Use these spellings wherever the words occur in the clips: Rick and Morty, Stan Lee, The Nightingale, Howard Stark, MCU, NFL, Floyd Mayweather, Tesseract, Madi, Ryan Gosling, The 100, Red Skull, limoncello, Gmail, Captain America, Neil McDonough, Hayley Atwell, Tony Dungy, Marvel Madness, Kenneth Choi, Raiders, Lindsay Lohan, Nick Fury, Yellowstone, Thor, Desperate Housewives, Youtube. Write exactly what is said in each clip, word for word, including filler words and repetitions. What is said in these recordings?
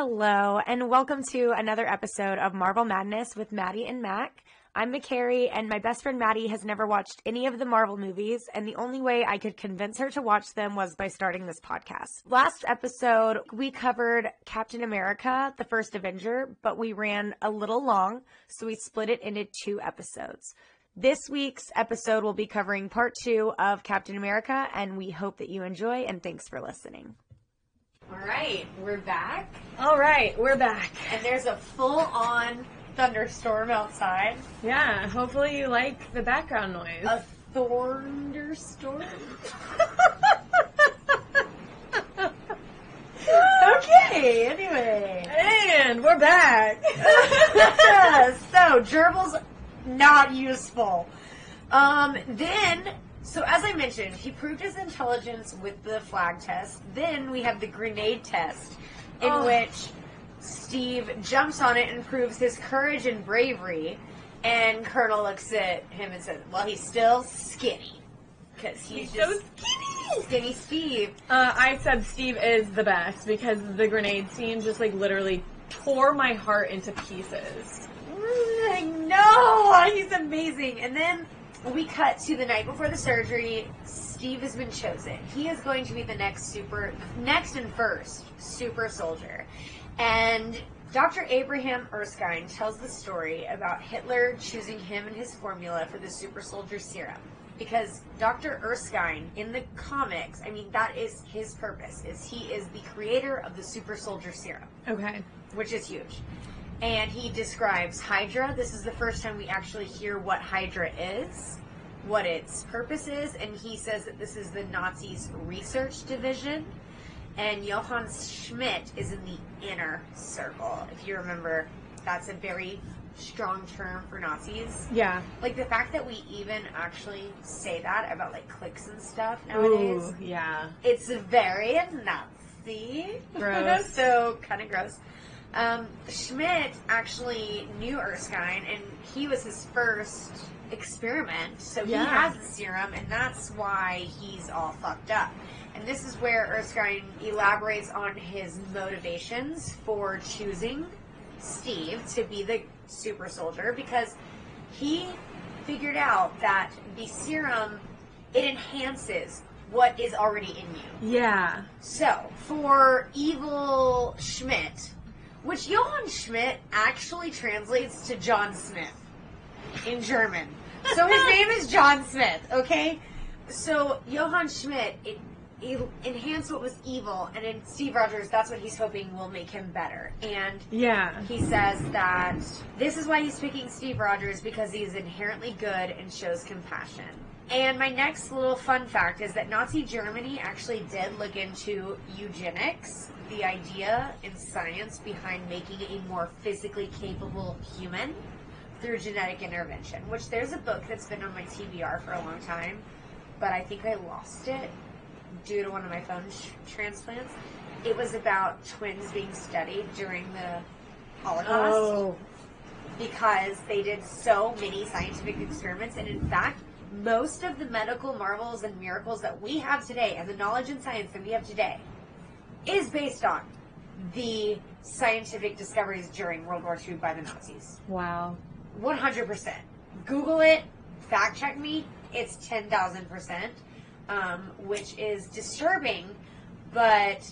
Hello, and welcome to another episode of Marvel Madness with Madi and Mac. I'm McCary, and my best friend Madi has never watched any of the Marvel movies, and the only way I could convince her to watch them was by starting this podcast. Last episode, we covered Captain America, The First Avenger, but we ran a little long, so we split it into two episodes. This week's episode will be covering part two of Captain America, and we hope that you enjoy, and thanks for listening. All right, we're back. All right, we're back. And there's a full-on thunderstorm outside. Yeah, hopefully you like the background noise. A thunderstorm? Okay, anyway. And we're back. So, gerbil's not useful. Um, then... So as I mentioned, he proved his intelligence with the flag test. Then we have the grenade test, in oh. which Steve jumps on it and proves his courage and bravery. And Colonel looks at him and says, well, he's still skinny. Because he's, he's just so skinny. Skinny Steve. Uh, I said Steve is the best because the grenade scene just like literally tore my heart into pieces. No, he's amazing. And then... we cut to the night before the surgery. Steve has been chosen. He is going to be the next super, next and first super soldier. And Doctor Abraham Erskine tells the story about Hitler choosing him and his formula for the super soldier serum. Because Doctor Erskine, in the comics, I mean, that is his purpose, is he is the creator of the super soldier serum. Okay. Which is huge. And he describes Hydra. This is the first time we actually hear what Hydra is, what its purpose is, and he says that this is the Nazis' research division, and Johann Schmidt is in the inner circle. If you remember, that's a very strong term for Nazis. Yeah. Like, the fact that we even actually say that about, like, cliques and stuff nowadays. Ooh, yeah. It's very Nazi. Gross. So, kind of gross. Um, Schmidt actually knew Erskine, and he was his first experiment, so yeah. he has the serum, and that's why he's all fucked up. And this is where Erskine elaborates on his motivations for choosing Steve to be the super soldier, because he figured out that the serum, it enhances what is already in you. Yeah. So, for evil Schmidt... which Johann Schmidt actually translates to John Smith in German. So his name is John Smith, okay? So Johann Schmidt, it, it enhanced what was evil, and in Steve Rogers, that's what he's hoping will make him better. And yeah. he says that this is why he's picking Steve Rogers, because he's inherently good and shows compassion. And my next little fun fact is that Nazi Germany actually did look into eugenics, the idea and science behind making a more physically capable human through genetic intervention, which there's a book that's been on my T B R for a long time, but I think I lost it due to one of my phone sh- transplants. It was about twins being studied during the Holocaust oh. because they did so many scientific experiments, and in fact, most of the medical marvels and miracles that we have today and the knowledge and science that we have today is based on the scientific discoveries during World War Two by the Nazis. Wow. one hundred percent. Google it. Fact check me. It's ten thousand percent, um, which is disturbing, but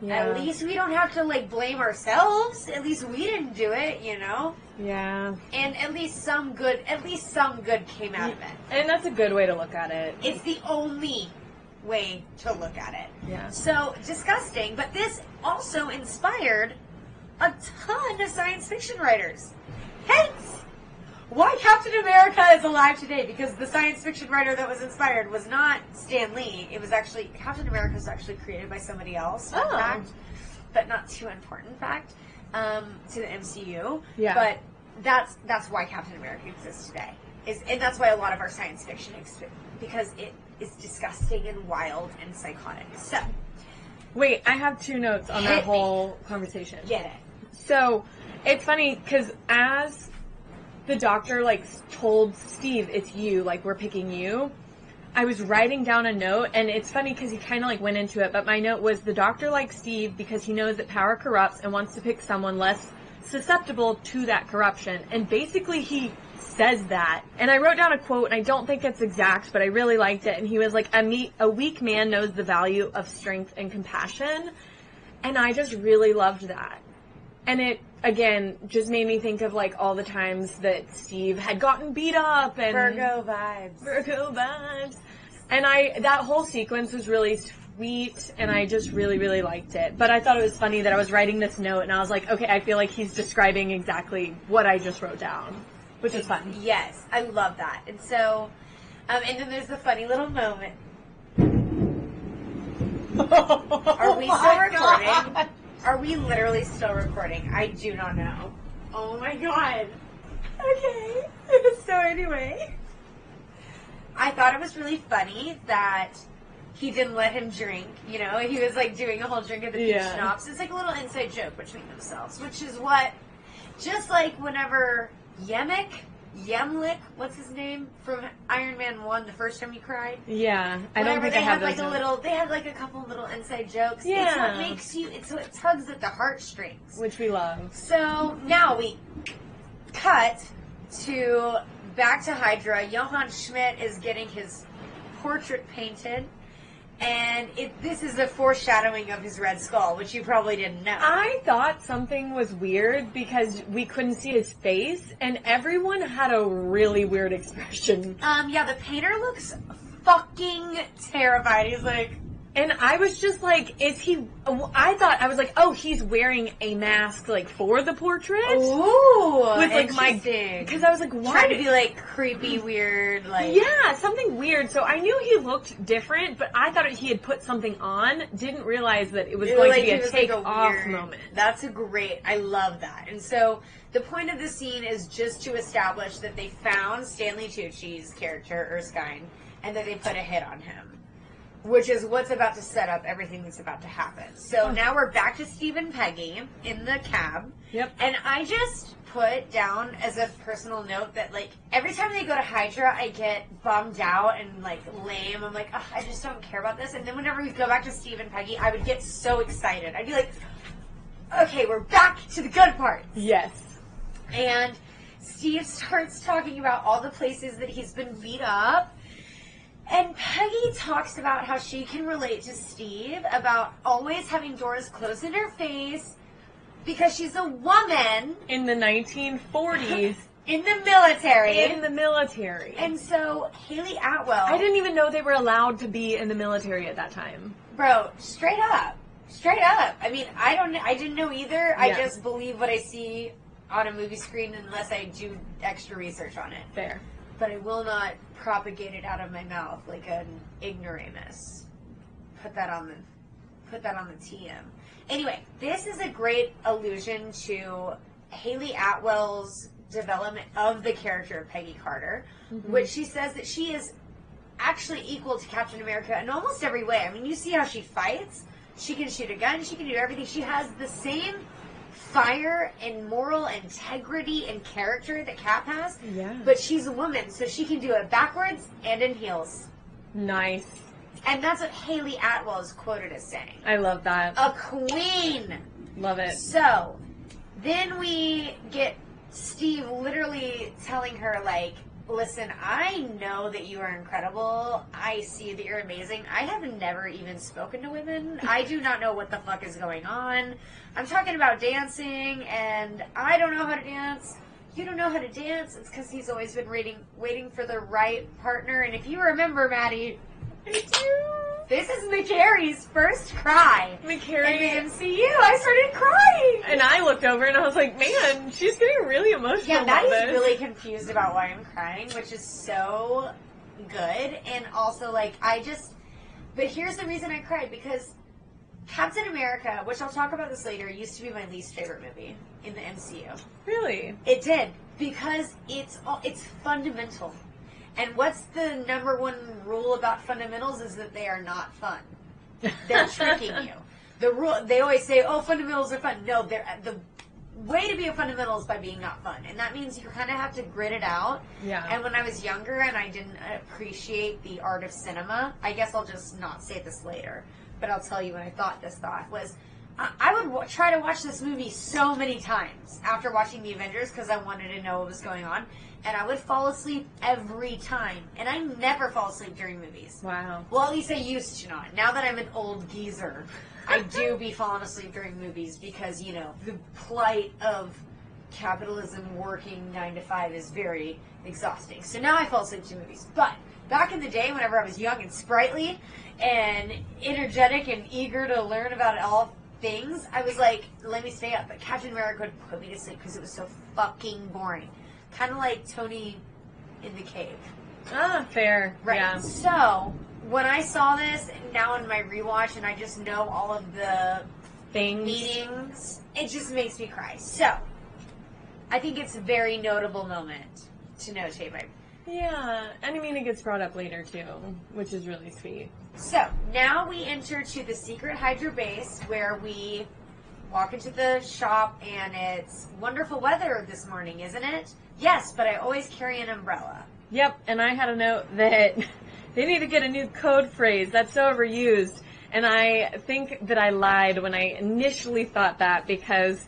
yeah. at least we don't have to, like, blame ourselves. At least we didn't do it, you know? Yeah. And at least some good, at least some good came out of it. And that's a good way to look at it. It's the only way to look at it. Yeah. So, disgusting. But this also inspired a ton of science fiction writers. Hence, why Captain America is alive today, because the science fiction writer that was inspired was not Stan Lee. It was actually, Captain America was actually created by somebody else, in oh. fact, but not too important fact. Um, to the M C U, yeah. but that's that's why Captain America exists today, is and that's why a lot of our science fiction exists, because it is disgusting and wild and psychotic. So, wait, I have two notes on that whole me. conversation. Get it? So, it's funny because as the doctor like told Steve, "It's you, like we're picking you," I was writing down a note, and it's funny because he kind of like went into it, but my note was the doctor likes Steve because he knows that power corrupts and wants to pick someone less susceptible to that corruption. And basically he says that. And I wrote down a quote, and I don't think it's exact, but I really liked it. And he was like, a, me- a weak man knows the value of strength and compassion. And I just really loved that. And it, again, just made me think of, like, all the times that Steve had gotten beat up. And Virgo vibes. Virgo vibes. And I, that whole sequence was really sweet, and I just really, really liked it. But I thought it was funny that I was writing this note, and I was like, okay, I feel like he's describing exactly what I just wrote down, which is fun. Yes, I love that. And so, um, and then there's the funny little moment. Are we still recording? God. Are we literally still recording? I do not know. Oh my god. Okay. So anyway, I thought it was really funny that he didn't let him drink. You know, he was like doing a whole drink of the peach yeah. schnapps. It's like a little inside joke between themselves, which is what, just like whenever Yemek, Yemlik, what's his name, from Iron Man one, the first time he cried. Yeah, I Whenever don't think they I have, have like notes. a little, they had like a couple little inside jokes. Yeah. It's what makes you, it's what tugs at the heartstrings. Which we love. So, now we cut to, back to Hydra. Johann Schmidt is getting his portrait painted. And it, this is a foreshadowing of his Red Skull, which you probably didn't know. I thought something was weird because we couldn't see his face, and everyone had a really weird expression. Um, yeah, the painter looks fucking terrified. He's like... And I was just like, is he... I thought, I was like, oh, he's wearing a mask, like, for the portrait? Ooh, with, like, interesting. Because I was like, why? Trying to be, like, creepy, weird, like... Yeah, something weird. So I knew he looked different, but I thought he had put something on. Didn't realize that it was it, going like, to be a take-off like moment. That's a great... I love that. And so the point of the scene is just to establish that they found Stanley Tucci's character, Erskine, and that they put a hit on him. Which is what's about to set up everything that's about to happen. So now we're back to Steve and Peggy in the cab. Yep. And I just put down as a personal note that, like, every time they go to Hydra, I get bummed out and, like, lame. I'm like, I just don't care about this. And then whenever we go back to Steve and Peggy, I would get so excited. I'd be like, okay, we're back to the good part. Yes. And Steve starts talking about all the places that he's been beat up. And Peggy talks about how she can relate to Steve about always having doors closed in her face because she's a woman. In the nineteen forties. In the military. In the military. And so, Hayley Atwell. I didn't even know they were allowed to be in the military at that time. Bro, straight up. Straight up. I mean, I don't. I didn't know either. Yeah. I just believe what I see on a movie screen unless I do extra research on it. Fair. But I will not propagate it out of my mouth like an ignoramus. Put that on the, put that on the T M. Anyway, this is a great allusion to Hayley Atwell's development of the character of Peggy Carter, mm-hmm. which she says that she is actually equal to Captain America in almost every way. I mean, you see how she fights. She can shoot a gun. She can do everything. She has the same fire and moral integrity and character that Cap has, yeah. but she's a woman, so she can do it backwards and in heels. Nice. And that's what Hayley Atwell is quoted as saying. I love that. A queen. Love it. So, then we get Steve literally telling her, like, listen, I know that you are incredible. I see that you're amazing. I have never even spoken to women. I do not know what the fuck is going on. I'm talking about dancing, and I don't know how to dance. You don't know how to dance. It's because he's always been waiting, waiting for the right partner. And if you remember, Maddie, I do. This is McCary's first cry McCary. in the M C U. I started crying. And I looked over and I was like, man, she's getting really emotional. Yeah, Maddie's really confused about why I'm crying, which is so good. And also, like, I just... But here's the reason I cried, because Captain America, which I'll talk about this later, used to be my least favorite movie in the M C U. Really? It did. Because it's all, it's fundamental. And what's the number one rule about fundamentals is that they are not fun. They're tricking you. The rule, they always say, oh, fundamentals are fun. No, they're, the way to be a fundamentalist by being not fun. And that means you kind of have to grit it out. Yeah. And when I was younger and I didn't appreciate the art of cinema, I guess I'll just not say this later, but I'll tell you when I thought this thought was, I, I would w- try to watch this movie so many times after watching The Avengers because I wanted to know what was going on. And I would fall asleep every time. And I never fall asleep during movies. Wow. Well, at least I used to not. Now that I'm an old geezer, I do be falling asleep during movies because, you know, the plight of capitalism working nine to five is very exhausting. So now I fall asleep to movies. But back in the day, whenever I was young and sprightly and energetic and eager to learn about it all, things, I was like, let me stay up. But Captain America would put me to sleep because it was so fucking boring. Kind of like Tony in the cave. Ah, fair. Right. Yeah. So, when I saw this, now in my rewatch, and I just know all of the things, meetings, it just makes me cry. So, I think it's a very notable moment to notate my... Yeah, and I mean, it gets brought up later, too, which is really sweet. So, now we enter to the secret Hydra base, where we walk into the shop, and it's wonderful weather this morning, isn't it? Yes, but I always carry an umbrella. Yep, and I had a note that they need to get a new code phrase. That's so overused. And I think that I lied when I initially thought that because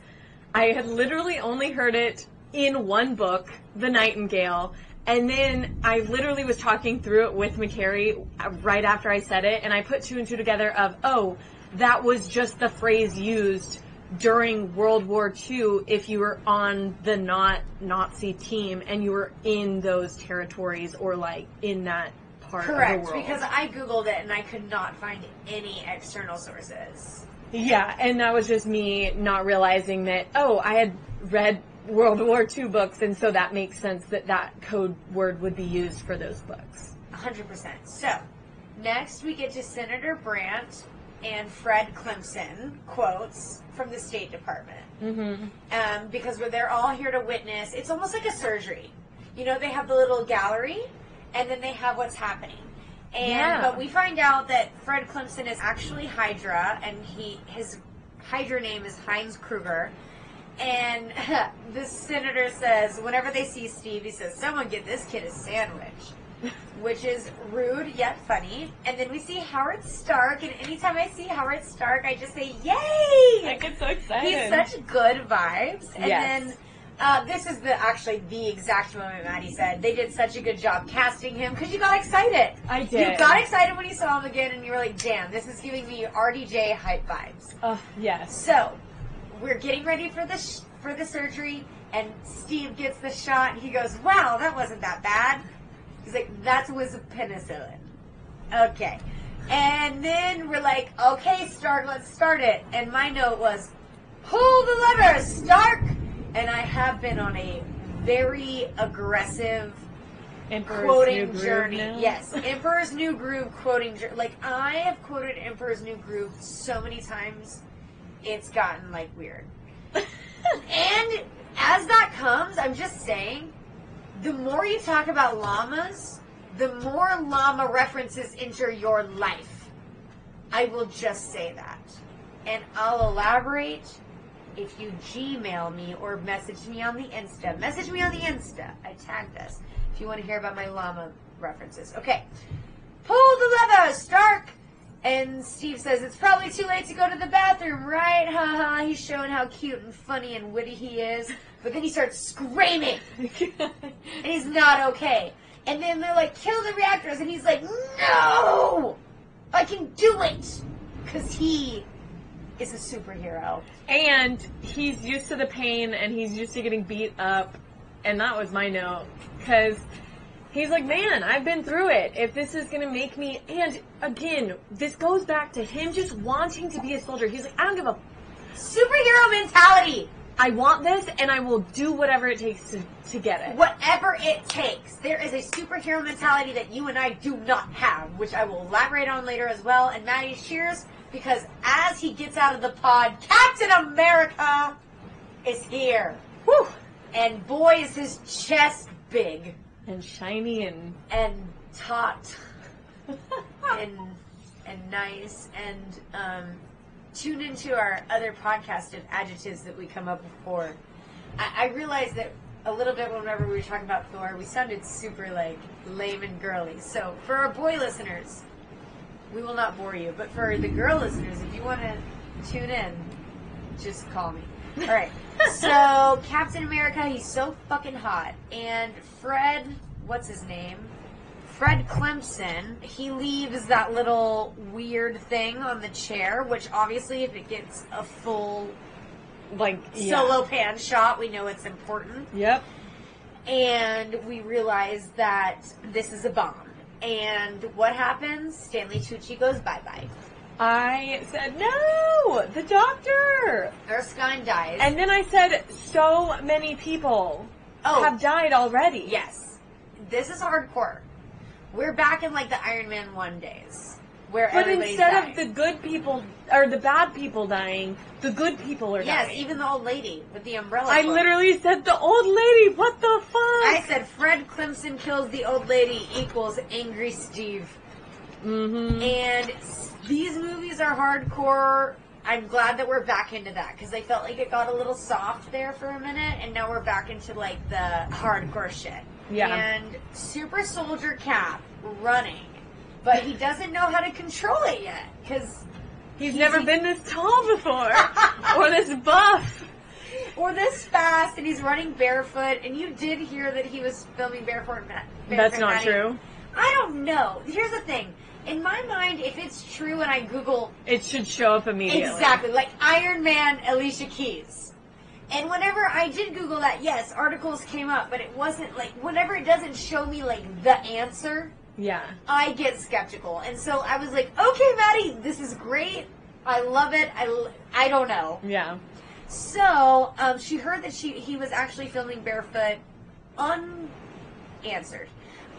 I had literally only heard it in one book, The Nightingale, and then I literally was talking through it with McCary right after I said it, and I put two and two together of, oh, that was just the phrase used during World War Two, if you were on the not Nazi team and you were in those territories or like in that part Correct, of the world. Correct, because I Googled it and I could not find any external sources. Yeah, and that was just me not realizing that, oh, I had read World War Two books, and so that makes sense that that code word would be used for those books. one hundred percent. So, next we get to Senator Brandt and Fred Clemson quotes from the State Department. Mm-hmm. Um, because they're all here to witness. It's almost like a surgery. You know, they have the little gallery, and then they have what's happening. And yeah. But we find out that Fred Clemson is actually Hydra, and he his Hydra name is Heinz Kruger. And the senator says, whenever they see Steve, he says, someone get this kid a sandwich. Which is rude, yet funny. And then we see Howard Stark, and anytime I see Howard Stark, I just say, yay! I get so excited. He's such good vibes. And yes. then, uh, this is the actually the exact moment Maddie said. They did such a good job casting him, because you got excited. I did. You got excited when you saw him again, and you were like, damn, this is giving me R D J hype vibes. Oh, uh, yes. So, we're getting ready for the, sh- for the surgery, and Steve gets the shot, and he goes, wow, that wasn't that bad. He's like, that was a penicillin. Okay. And then we're like, okay, Stark, let's start it. And my note was, pull the lever, Stark! And I have been on a very aggressive Emperor's quoting journey. Now? Yes, Emperor's New Groove quoting journey. Like, I have quoted Emperor's New Groove so many times, it's gotten, like, weird. And as that comes, I'm just saying... The more you talk about llamas, the more llama references enter your life. I will just say that. And I'll elaborate if you Gmail me or message me on the Insta. Message me on the Insta. I tagged us. If you want to hear about my llama references. Okay. Pull the lever, Stark! And Steve says, it's probably too late to go to the bathroom, right? Ha ha. He's showing how cute and funny and witty he is. But then he starts screaming. And he's not okay. And then they're like, kill the reactors. And he's like, no! I can do it! Because he is a superhero. And he's used to the pain, and he's used to getting beat up. And that was my note. Because... He's like, man, I've been through it. If this is going to make me... And, again, this goes back to him just wanting to be a soldier. He's like, I don't give a... Superhero mentality! I want this, and I will do whatever it takes to, to get it. Whatever it takes. There is a superhero mentality that you and I do not have, which I will elaborate on later as well. And Maddie cheers, because as he gets out of the pod, Captain America is here. Woo! And boy, is his chest big. And shiny and... And taut. and and nice and um, tune into our other podcast of adjectives that we come up with for. I, I realized that a little bit whenever we were talking about Thor, we sounded super, like, lame and girly. So for our boy listeners, we will not bore you. But for the girl listeners, if you want to tune in, just call me. All right. So Captain America, he's so fucking hot. And Fred, what's his name? Fred Clemson, he leaves that little weird thing on the chair, which obviously if it gets a full, like, yeah. solo pan shot, we know it's important. Yep. And we realize that this is a bomb. And what happens? Stanley Tucci goes bye-bye. I said, no, the doctor! Erskine dies. And then I said, so many people oh. have died already. Yes. This is hardcore. We're back in, like, the Iron Man one days, where but everybody's But instead dying. Of the good people, or the bad people dying, the good people are yes, dying. Yes, even the old lady with the umbrella. I cloak. literally said, the old lady, what the fuck? I said, Fred Clemson kills the old lady equals Angry Steve. Mm-hmm. And these movies are hardcore. I'm glad that we're back into that, because I felt like it got a little soft there for a minute, and now we're back into, like, the hardcore shit. Yeah. And Super Soldier Cap running, but he doesn't know how to control it yet, because he's, he's never he, been this tall before, or this buff, or this fast, and he's running barefoot, and you did hear that he was filming barefoot. barefoot That's not Maddie. True. I don't know. Here's the thing. In my mind, if it's true and I Google... It should show up immediately. Exactly. Like Iron Man, Alicia Keys. And whenever I did Google that, yes, articles came up, but it wasn't like... Whenever it doesn't show me, like, the answer, yeah, I get skeptical. And so I was like, okay, Maddie, this is great. I love it. I, I don't know. Yeah. So um, she heard that she he was actually filming barefoot unanswered.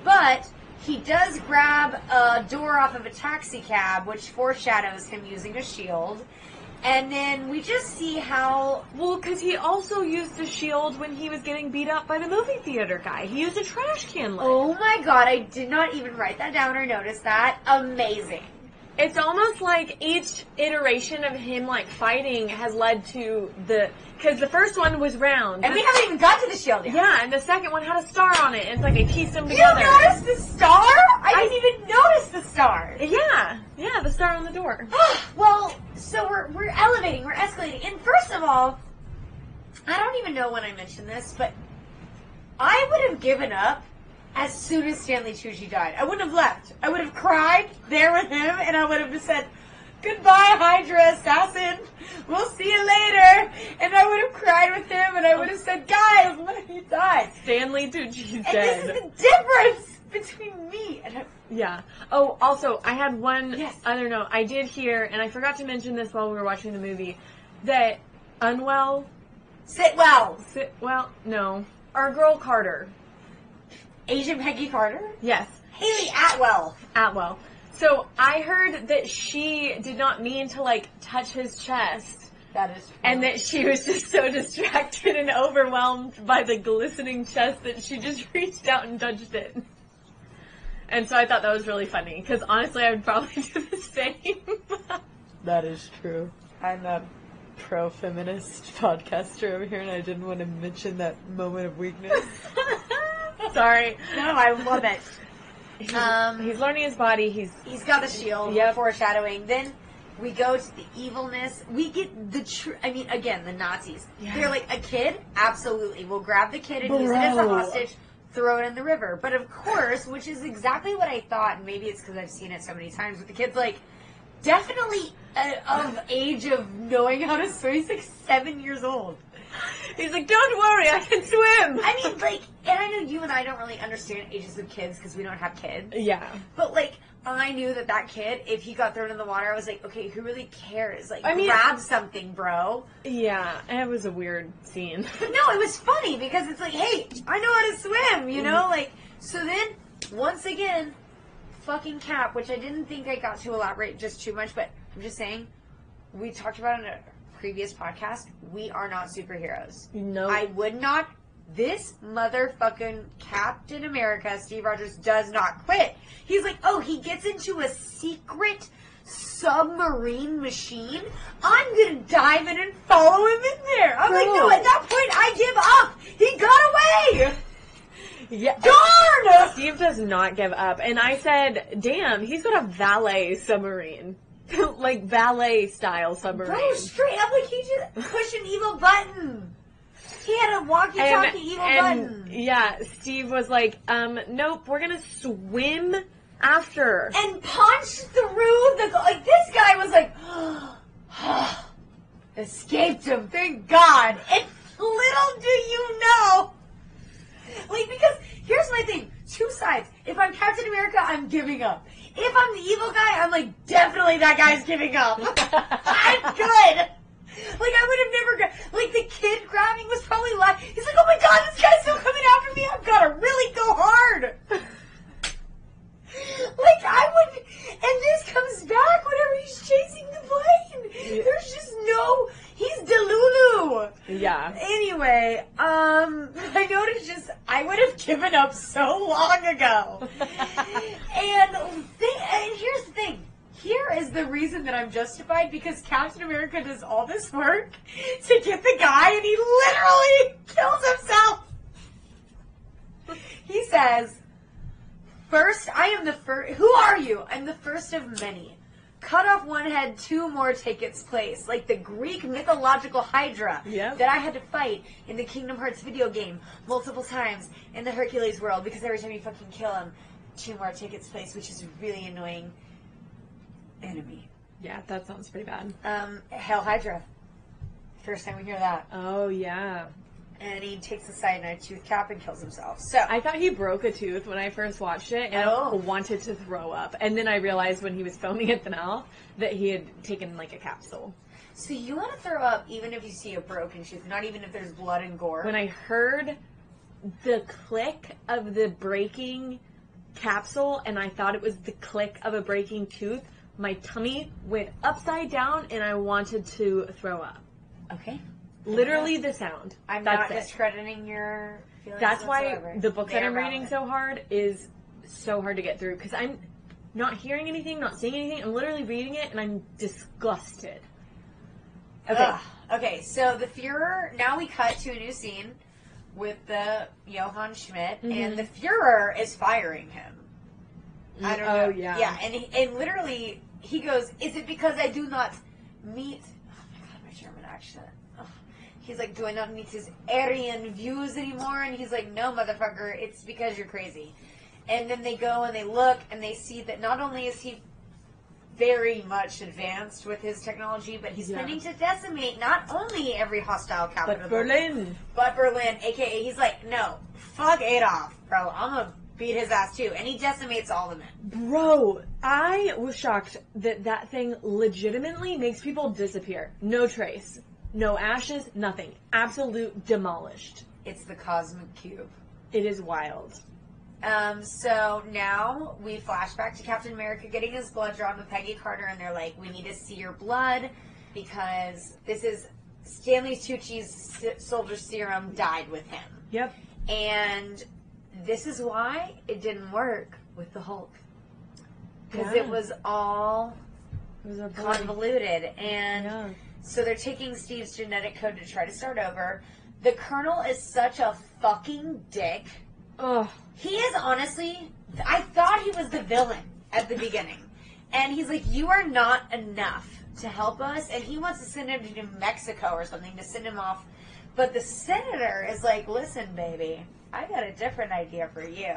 But... He does grab a door off of a taxi cab, which foreshadows him using a shield. And then we just see how... Well, because he also used a shield when he was getting beat up by the movie theater guy. He used a trash can lid. Oh my god, I did not even write that down or notice that. Amazing. It's almost like each iteration of him, like, fighting has led to the... Because the first one was round. And we haven't even got to the shield yet. Yeah, and the second one had a star on it, and it's like they pieced them together. You noticed the star? I, I didn't even notice the star. Yeah. Yeah, the star on the door. Well, so we're we're elevating, we're escalating. And first of all, I don't even know when I mentioned this, but I would have given up as soon as Stanley Tucci died. I wouldn't have left. I would have cried there with him, and I would have just said, goodbye, Hydra assassin. We'll see you later. And I would have cried with him, and I would have said, guys, what if you die? Stanley Tucci's dead. And this is the difference between me and him. Yeah. Oh, also, I had one yes. other note. I did hear, and I forgot to mention this while we were watching the movie, that Unwell... Sitwell. Sitwell. No. Our girl Carter... Asian Peggy Carter? Yes. Hayley Atwell. Atwell. So I heard that she did not mean to, like, touch his chest. That is true. And that she was just so distracted and overwhelmed by the glistening chest that she just reached out and touched it. And so I thought that was really funny, because honestly I would probably do the same. That is true. I'm a pro-feminist podcaster over here, and I didn't want to mention that moment of weakness. Sorry. No, I love it. He's, um, he's learning his body. He's he's got the shield. Yep. Foreshadowing. Then we go to the evilness. We get the tr- I mean, again, the Nazis. Yeah. They're like a kid. Absolutely, we'll grab the kid and Bro. use it as a hostage. Throw it in the river. But of course, which is exactly what I thought. And maybe it's because I've seen it so many times. But the kid's like definitely uh, of age of knowing how to swim. He's like seven years old. He's like, don't worry, I can swim. I mean, like, and I know you and I don't really understand ages of kids because we don't have kids. Yeah. But, like, I knew that that kid, if he got thrown in the water, I was like, okay, who really cares? Like, I mean, grab something, bro. Yeah, it was a weird scene. But no, it was funny because it's like, hey, I know how to swim, you know? Mm-hmm. Like, so then, once again, fucking Cap, which I didn't think I got to elaborate just too much, but I'm just saying, we talked about it in a previous podcast, we are not superheroes. No. I would not. This motherfucking Captain America, Steve Rogers, does not quit. He's like, oh, he gets into a secret submarine machine, I'm going to dive in and follow him in there. I'm like, no, at that point, I give up. He got away. Yeah. Darn! Steve does not give up. And I said, damn, he's got a valet submarine. Like, valet-style submarine. Bro, straight up, like, he just pushed an evil button. He had a walkie-talkie and, evil and, button. Yeah, Steve was like, um, nope, we're gonna swim after. And punched through the... Like, this guy was like... Escaped him, thank God. And little do you know... Like, because here's my thing. Two sides. If I'm Captain America, I'm giving up. If I'm the evil guy, I'm like, definitely that guy's giving up. I'm good. Like, I would have never... Like, the kid grabbing was probably like... He's like, oh my God, this guy's still coming after me. I've got to really go hard. Like, I wouldn't... And this comes back whenever he's chasing the plane. There's just no... He's Delulu. Yeah. Anyway, um, I noticed just, I would have given up so long ago. and, th- and here's the thing. Here is the reason that I'm justified, because Captain America does all this work to get the guy, and he literally kills himself. He says, first, I am the first, who are you? I'm the first of many. Cut off one head, two more take its place. Like the Greek mythological Hydra yep. that I had to fight in the Kingdom Hearts video game multiple times in the Hercules world, because every time you fucking kill him, two more take its place, which is a really annoying enemy. Yeah, that sounds pretty bad. Um, Hail Hydra. First time we hear that. Oh, yeah. And he takes a cyanide tooth cap and kills himself. So I thought he broke a tooth when I first watched it, and oh. I wanted to throw up. And then I realized when he was foaming at the mouth that he had taken, like, a capsule. So you want to throw up even if you see a broken tooth, not even if there's blood and gore? When I heard the click of the breaking capsule, and I thought it was the click of a breaking tooth, my tummy went upside down, and I wanted to throw up. Okay. Literally the sound. I'm That's not it. discrediting your feelings. That's whatsoever. Why the book they that I'm reading it. so hard is so hard to get through, because I'm not hearing anything, not seeing anything. I'm literally reading it, and I'm disgusted. Okay. Ugh. Okay, so the Fuhrer, now we cut to a new scene with the Johann Schmidt, mm-hmm. and the Fuhrer is firing him. I don't oh, know. yeah. Yeah, and, and literally, he goes, is it because I do not meet... Oh, my God, my German accent. He's like, do I not meet his Aryan views anymore? And he's like, no, motherfucker, it's because you're crazy. And then they go and they look and they see that not only is he very much advanced with his technology, but he's yeah. planning to decimate not only every hostile capital, but Berlin. But Berlin, a k a he's like, no, fuck Adolf, bro. I'm going to beat his ass too. And he decimates all of it. Bro, I was shocked that that thing legitimately makes people disappear. No trace. No ashes, nothing. Absolute demolished. It's the Cosmic Cube. It is wild. Um, so now we flash back to Captain America getting his blood drawn with Peggy Carter, and they're like, we need to see your blood because this is Stanley Tucci's Soldier Serum died with him. Yep. And this is why it didn't work with the Hulk. Because yeah. it was all it was convoluted. And... Yeah. So they're taking Steve's genetic code to try to start over. The Colonel is such a fucking dick. Ugh. He is honestly... I thought he was the villain at the beginning. And he's like, you are not enough to help us. And he wants to send him to New Mexico or something to send him off. But the Senator is like, listen, baby, I got a different idea for you.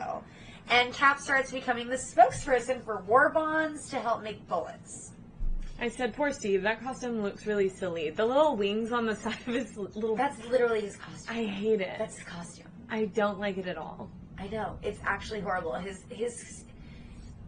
And Cap starts becoming the spokesperson for war bonds to help make bullets. I said, poor Steve, that costume looks really silly. The little wings on the side of his little... That's literally his costume. I hate it. That's his costume. I don't like it at all. I know. It's actually horrible. His... his.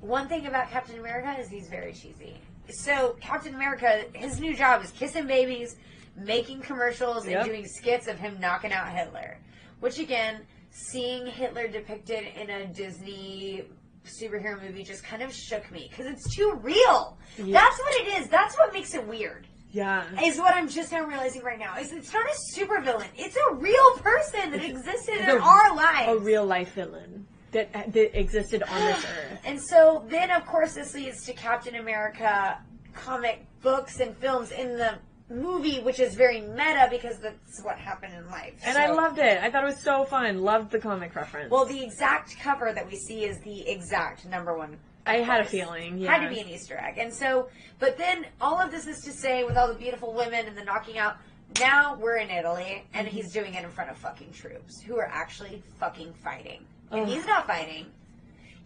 One thing about Captain America is he's very cheesy. So, Captain America, his new job is kissing babies, making commercials, yep. and doing skits of him knocking out Hitler. Which, again, seeing Hitler depicted in a Disney... superhero movie just kind of shook me because it's too real. Yeah. That's what it is. That's what makes it weird. Yeah, is what I'm just now realizing right now. Is it's not a super villain. It's a real person that it's existed in our lives. A real life villain that that existed on this earth. And so then, of course, this leads to Captain America comic books and films in the movie, which is very meta because that's what happened in life. And so, I loved it. I thought it was so fun. Loved the comic reference. Well, the exact cover that we see is the exact number one. I had a feeling, yeah. Had to be an Easter egg. And so, but then all of this is to say, with all the beautiful women and the knocking out, now we're in Italy, and he's doing it in front of fucking troops who are actually fucking fighting. And Ugh. he's not fighting.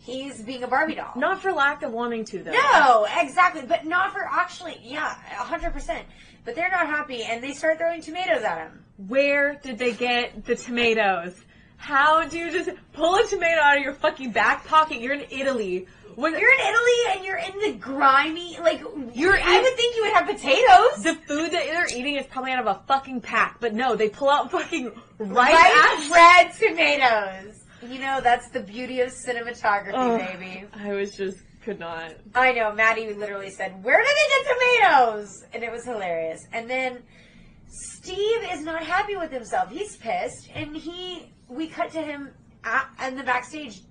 He's being a Barbie doll. Not for lack of wanting to, though. No, exactly. But not for actually, yeah, one hundred percent. But they're not happy, and they start throwing tomatoes at him. Where did they get the tomatoes? How do you just pull a tomato out of your fucking back pocket? You're in Italy. When you're in Italy and you're in the grimy, like, you're. I would think you would have potatoes. The food that they're eating is probably out of a fucking pack, but no, they pull out fucking ripe, red tomatoes. You know, that's the beauty of cinematography, oh, baby. I was just, could not. I know, Maddie literally said, where did they get tomatoes? And it was hilarious. And then Steve is not happy with himself. He's pissed, and he, we cut to him at, in the backstage.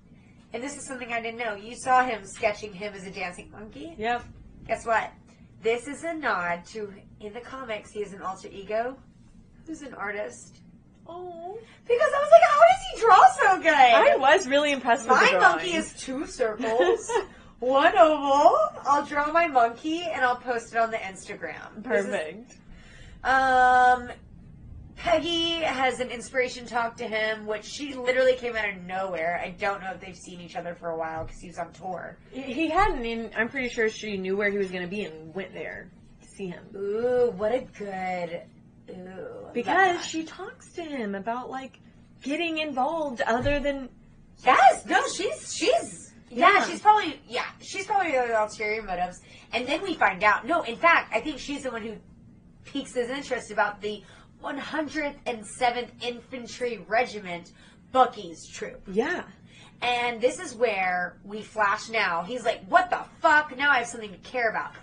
And this is something I didn't know. You saw him sketching him as a dancing monkey. Yep. Guess what? This is a nod to, in the comics, he is an alter ego who's an artist. Oh. Because I was like, how does he draw so good? I was really impressed with the drawing. My monkey is two circles, one oval. I'll draw my monkey, and I'll post it on the Instagram. Perfect. Is, um... Peggy has an inspiration talk to him, which she literally came out of nowhere. I don't know if they've seen each other for a while because he was on tour. He hadn't, and I'm pretty sure she knew where he was going to be and went there to see him. Ooh, what a good... Ooh. Because she talks to him about, like, getting involved other than... Yes! No, she's... she's yeah, yeah, she's probably... Yeah, she's probably the ulterior motives. And then we find out... No, in fact, I think she's the one who piques his interest about the one hundred seventh Infantry Regiment, Bucky's troop. Yeah. And this is where we flash now. He's like, what the fuck? Now I have something to care about.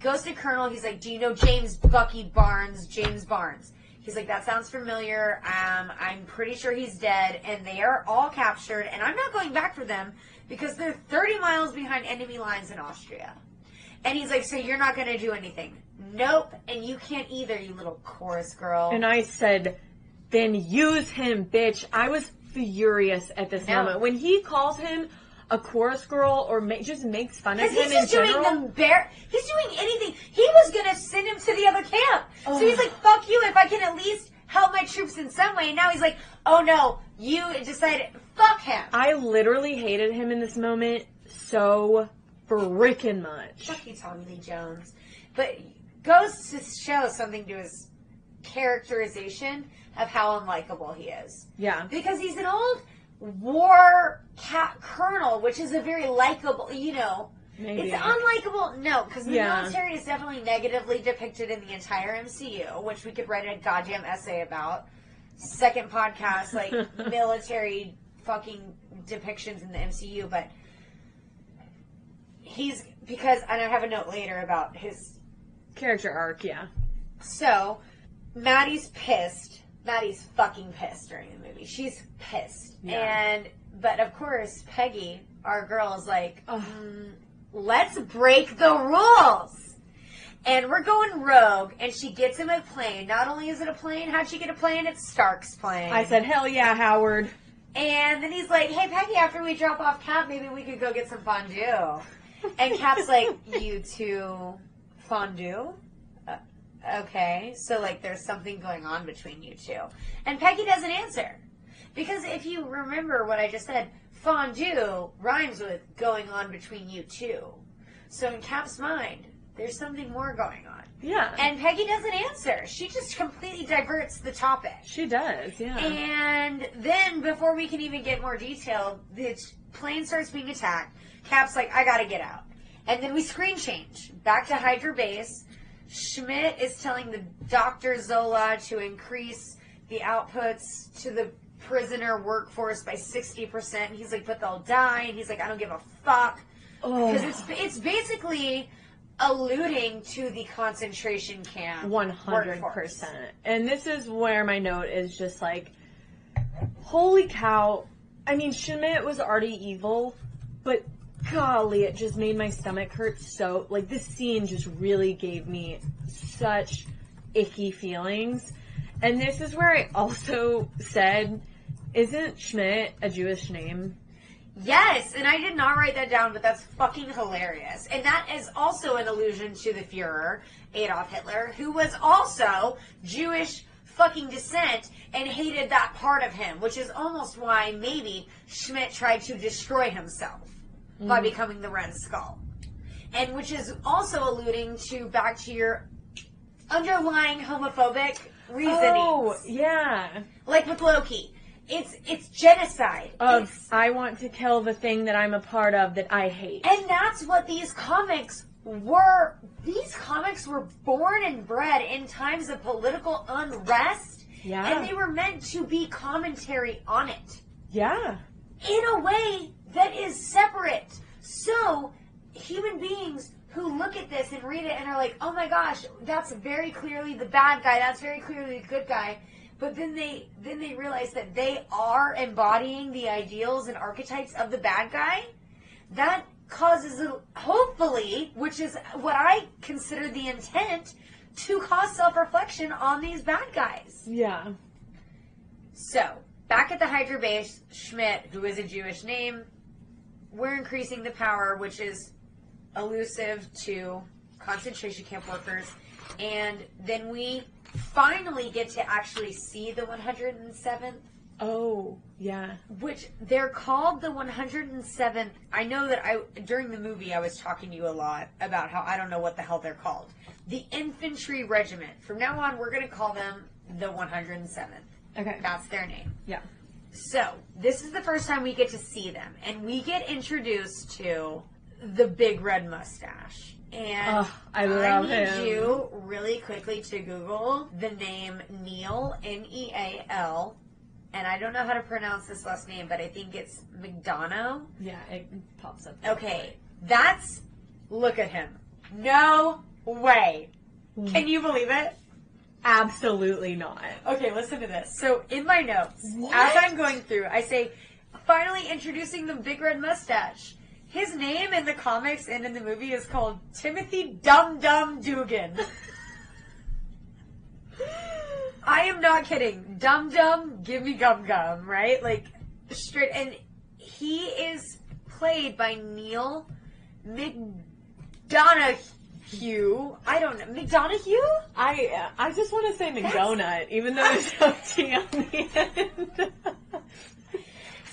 Goes to Colonel. He's like, do you know James Bucky Barnes? James Barnes. He's like, that sounds familiar. Um, I'm pretty sure he's dead. And they are all captured. And I'm not going back for them because they're thirty miles behind enemy lines in Austria. And he's like, so you're not going to do anything? Nope. And you can't either, you little chorus girl. And I said, then use him, bitch. I was furious at this no. moment. When he calls him a chorus girl or ma- just makes fun of him in general. Because he's just doing the bare... He's doing anything. He was going to send him to the other camp. Oh. So he's like, fuck you. If I can at least help my troops in some way. And now he's like, oh, no. You decided... Fuck him. I literally hated him in this moment so frickin' much. Fuck you, Tommy Lee Jones. But goes to show something to his characterization of how unlikable he is. Yeah. Because he's an old war cat colonel, which is a very likable, you know. Maybe. It's unlikable. No, because the yeah. military is definitely negatively depicted in the entire M C U, which we could write a goddamn essay about. Second podcast, like, military fucking depictions in the M C U, but... He's, because, and I have a note later about his... Character arc, yeah. So, Maddie's pissed. Maddie's fucking pissed during the movie. She's pissed. Yeah. And, but of course, Peggy, our girl, is like, mm, let's break the rules! And we're going rogue, and she gets him a plane. Not only is it a plane, how'd she get a plane? It's Stark's plane. I said, hell yeah, Howard. And then he's like, hey, Peggy, after we drop off Cap, maybe we could go get some fondue. And Cap's like, you two fondue? Uh, okay. So, like, there's something going on between you two. And Peggy doesn't answer. Because if you remember what I just said, fondue rhymes with going on between you two. So, in Cap's mind, there's something more going on. Yeah. And Peggy doesn't answer. She just completely diverts the topic. She does, yeah. And then, before we can even get more detailed, the plane starts being attacked. Cap's like, I gotta get out. And then we screen change back to Hydra base. Schmidt is telling the Doctor Zola to increase the outputs to the prisoner workforce by sixty percent. He's like, but they'll die. And he's like, I don't give a fuck. Oh. Because it's it's basically alluding to the concentration camp one hundred percent. Workforce. And this is where my note is just like, holy cow. I mean, Schmidt was already evil, but golly, it just made my stomach hurt so, like, this scene just really gave me such icky feelings. And this is where I also said, isn't Schmidt a Jewish name? Yes, and I did not write that down, but that's fucking hilarious. And that is also an allusion to the Fuhrer, Adolf Hitler, who was also Jewish fucking descent and hated that part of him, which is almost why maybe Schmidt tried to destroy himself mm. by becoming the Red Skull. And which is also alluding to back to your underlying homophobic reasonings. Oh, yeah. Like with Loki. It's it's genocide. Of it's, I want to kill the thing that I'm a part of that I hate. And that's what these comics were. These comics were born and bred in times of political unrest. Yeah. And they were meant to be commentary on it. Yeah. In a way that is separate. So human beings who look at this and read it and are like, oh my gosh, that's very clearly the bad guy. That's very clearly the good guy. But then they then they realize that they are embodying the ideals and archetypes of the bad guy. That causes, a, hopefully, which is what I consider the intent, to cause self-reflection on these bad guys. Yeah. So, back at the Hydra base, Schmidt, who is a Jewish name, we're increasing the power, which is elusive to concentration camp workers. And then we finally get to actually see the one hundred seventh. Oh, yeah. Which, they're called the one hundred seventh. I know that I during the movie I was talking to you a lot about how I don't know what the hell they're called. The Infantry Regiment. From now on, we're going to call them the one hundred seventh. Okay. That's their name. Yeah. So, this is the first time we get to see them. And we get introduced to the big red mustache. And oh, I, love I need him. you really quickly to Google the name Neil, N E A L, and I don't know how to pronounce this last name, but I think it's McDonough. Yeah, it pops up. Okay, that's, look at him. No way. Can you believe it? Absolutely not. Okay, listen to this. So in my notes, what? as I'm going through, I say, finally introducing the big red mustache. His name in the comics and in the movie is called Timothy Dum Dum Dugan. I am not kidding. Dum Dum, give me gum gum, right? Like, straight. And he is played by Neil McDonough. I don't know. McDonough? I I just want to say McDonut, even though there's no T on the end.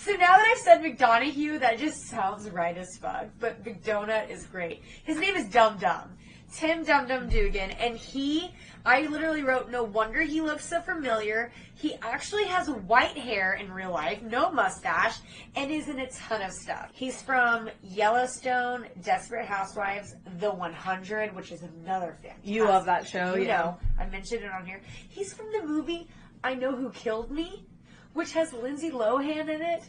So now that I've said McDonough, that just sounds right as fuck. But McDonough is great. His name is Dum Dum. Tim Dum Dum Dugan. And he, I literally wrote, no wonder he looks so familiar. He actually has white hair in real life, no mustache, and is in a ton of stuff. He's from Yellowstone, Desperate Housewives, The one hundred, which is another fantastic. You love that show, you yeah. know. I mentioned it on here. He's from the movie I Know Who Killed Me, which has Lindsay Lohan in it,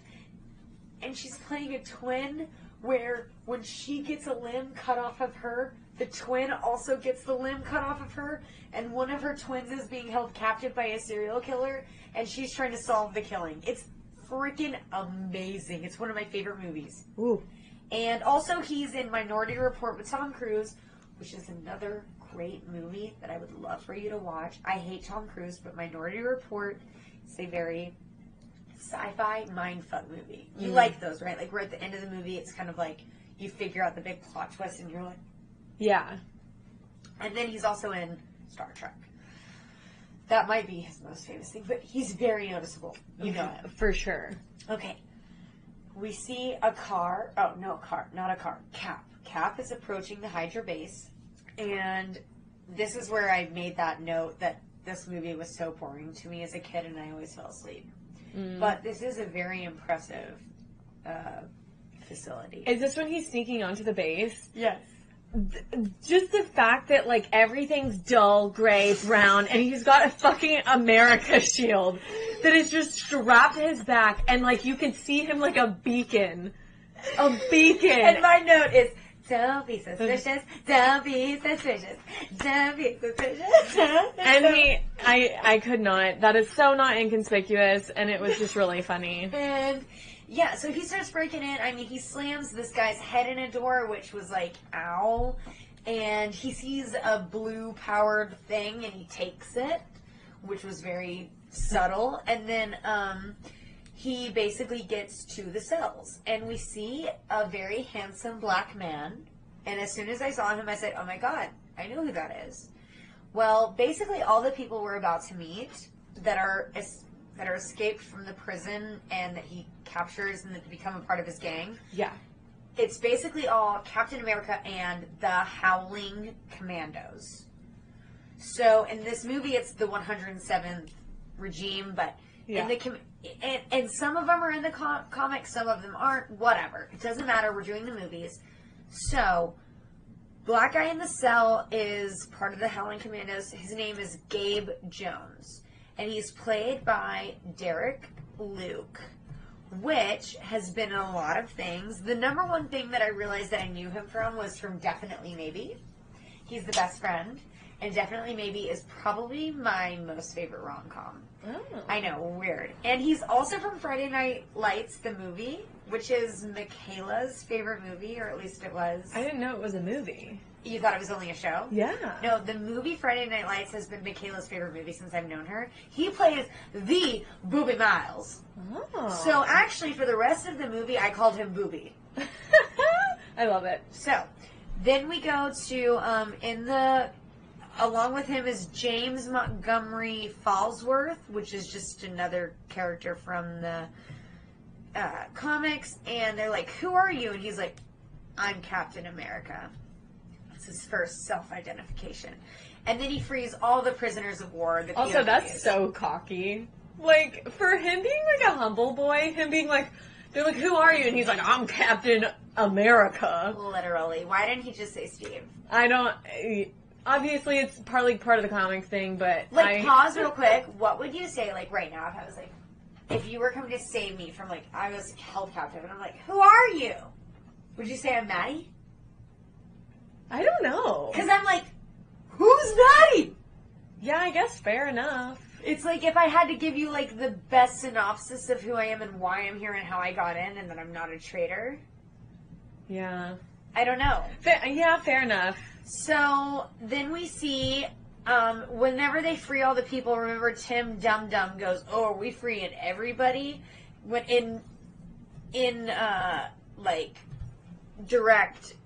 and she's playing a twin where when she gets a limb cut off of her, the twin also gets the limb cut off of her, and one of her twins is being held captive by a serial killer, and she's trying to solve the killing. It's freaking amazing. It's one of my favorite movies. Ooh. And also he's in Minority Report with Tom Cruise, which is another great movie that I would love for you to watch. I hate Tom Cruise, but Minority Report is a very sci-fi mindfuck movie. You mm. like those, right? Like, we're at the end of the movie, it's kind of like you figure out the big plot twist and you're like... Yeah. And then he's also in Star Trek. That might be his most famous thing, but he's very noticeable. You know him. For sure. Okay. We see a car... Oh, no, car. Not a car. Cap. Cap is approaching the Hydra base, and this is where I made that note that this movie was so boring to me as a kid, and I always fell asleep. Mm. But this is a very impressive uh, facility. Is this when he's sneaking onto the base? Yes. Th- just the fact that, like, everything's dull, gray, brown, and he's got a fucking America shield that is just strapped to his back, and, like, you can see him like a beacon. A beacon. And my note is, don't be suspicious, don't be suspicious, don't be suspicious. And he, I, I could not. That is so not inconspicuous, and it was just really funny. And Yeah, so he starts breaking in. I mean, he slams this guy's head in a door, which was like, ow. And he sees a blue-powered thing, and he takes it, which was very subtle. And then um, he basically gets to the cells. And we see a very handsome black man. And as soon as I saw him, I said, oh, my God, I know who that is. Well, basically all the people we're about to meet that are es- that are escaped from the prison and that he captures and that become a part of his gang. Yeah. It's basically all Captain America and the Howling Commandos. So in this movie, it's the one hundred seventh regime, but yeah. in the com- and, and some of them are in the com- comics, some of them aren't, whatever. It doesn't matter. We're doing the movies. So... Black guy in the cell is part of the Howling Commandos. His name is Gabe Jones, and he's played by Derek Luke, which has been in a lot of things. The number one thing that I realized that I knew him from was from Definitely Maybe. He's the best friend, and Definitely Maybe is probably my most favorite rom-com. Oh. I know, weird. And he's also from Friday Night Lights, the movie, which is Michaela's favorite movie, or at least it was. I didn't know it was a movie. You thought it was only a show? Yeah. No, the movie Friday Night Lights has been Michaela's favorite movie since I've known her. He plays the Booby Miles. Oh. So actually, for the rest of the movie, I called him Booby. I love it. So, then we go to, um, in the... Along with him is James Montgomery Fallsworth, which is just another character from the uh, comics. And they're like, who are you? And he's like, I'm Captain America. That's his first self-identification. And then he frees all the prisoners of war. The also, P O Ws. That's so cocky. Like, for him being like a humble boy, him being like, they're like, who are you? And he's like, I'm Captain America. Literally. Why didn't he just say Steve? I don't... I, Obviously, it's partly part of the comic thing, but... Like, I... pause real quick. What would you say, like, right now, if I was like... If you were coming to save me from, like, I was held captive, and I'm like, who are you? Would you say I'm Maddie? I don't know. Because I'm like, who's Maddie? Yeah, I guess fair enough. It's like if I had to give you, like, the best synopsis of who I am and why I'm here and how I got in and that I'm not a traitor. Yeah. I don't know. Fair, yeah, fair enough. So, then we see, um, whenever they free all the people, remember Tim Dum Dum goes, oh, are we freeing everybody? When in, in, uh, like, direct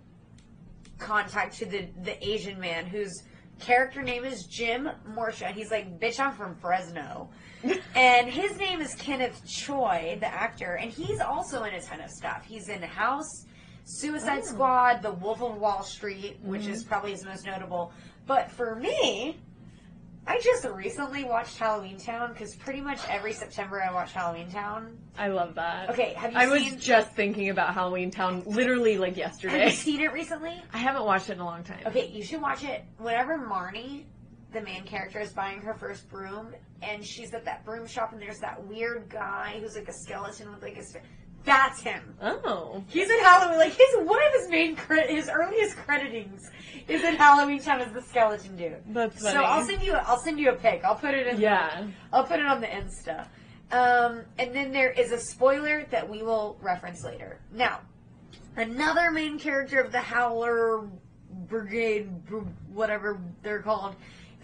contact to the, the Asian man whose character name is Jim Morita. He's like, bitch, I'm from Fresno. And his name is Kenneth Choi, the actor, and he's also in a ton of stuff. He's in House... Suicide oh. Squad, The Wolf of Wall Street, which mm-hmm. is probably his most notable. But for me, I just recently watched Halloween Town, because pretty much every September I watch Halloween Town. I love that. Okay, have you I seen... I was just thinking about Halloween Town literally, like, yesterday. Have you seen it recently? I haven't watched it in a long time. Okay, you should watch it. Whenever Marnie, the main character, is buying her first broom, and she's at that broom shop, and there's that weird guy who's, like, a skeleton with, like, his... That's him. Oh. He's in Halloween. Like, his one of his main, cre- his earliest creditings is in Halloween Town as the skeleton dude. That's funny. So I'll send you, a, I'll send you a pic. I'll put it in yeah. the, I'll put it on the Insta. Um, and then there is a spoiler that we will reference later. Now, another main character of the Howler Brigade, whatever they're called,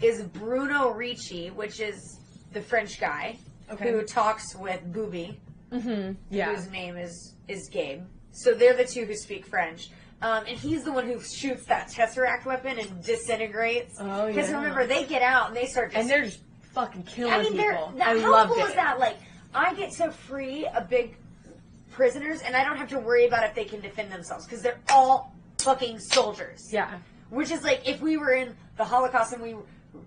is Bruno Ricci, which is the French guy okay. who talks with Booby. Mm-hmm. Yeah. Whose name is, is Gabe. So they're the two who speak French. Um, and he's the one who shoots that Tesseract weapon and disintegrates. Oh, yeah. Because remember, they get out and they start just... And they're just fucking killing I mean, people. That, I love it. How cool is that? Like, I get to free a big prisoners, and I don't have to worry about if they can defend themselves. Because they're all fucking soldiers. Yeah. Which is like, if we were in the Holocaust and we...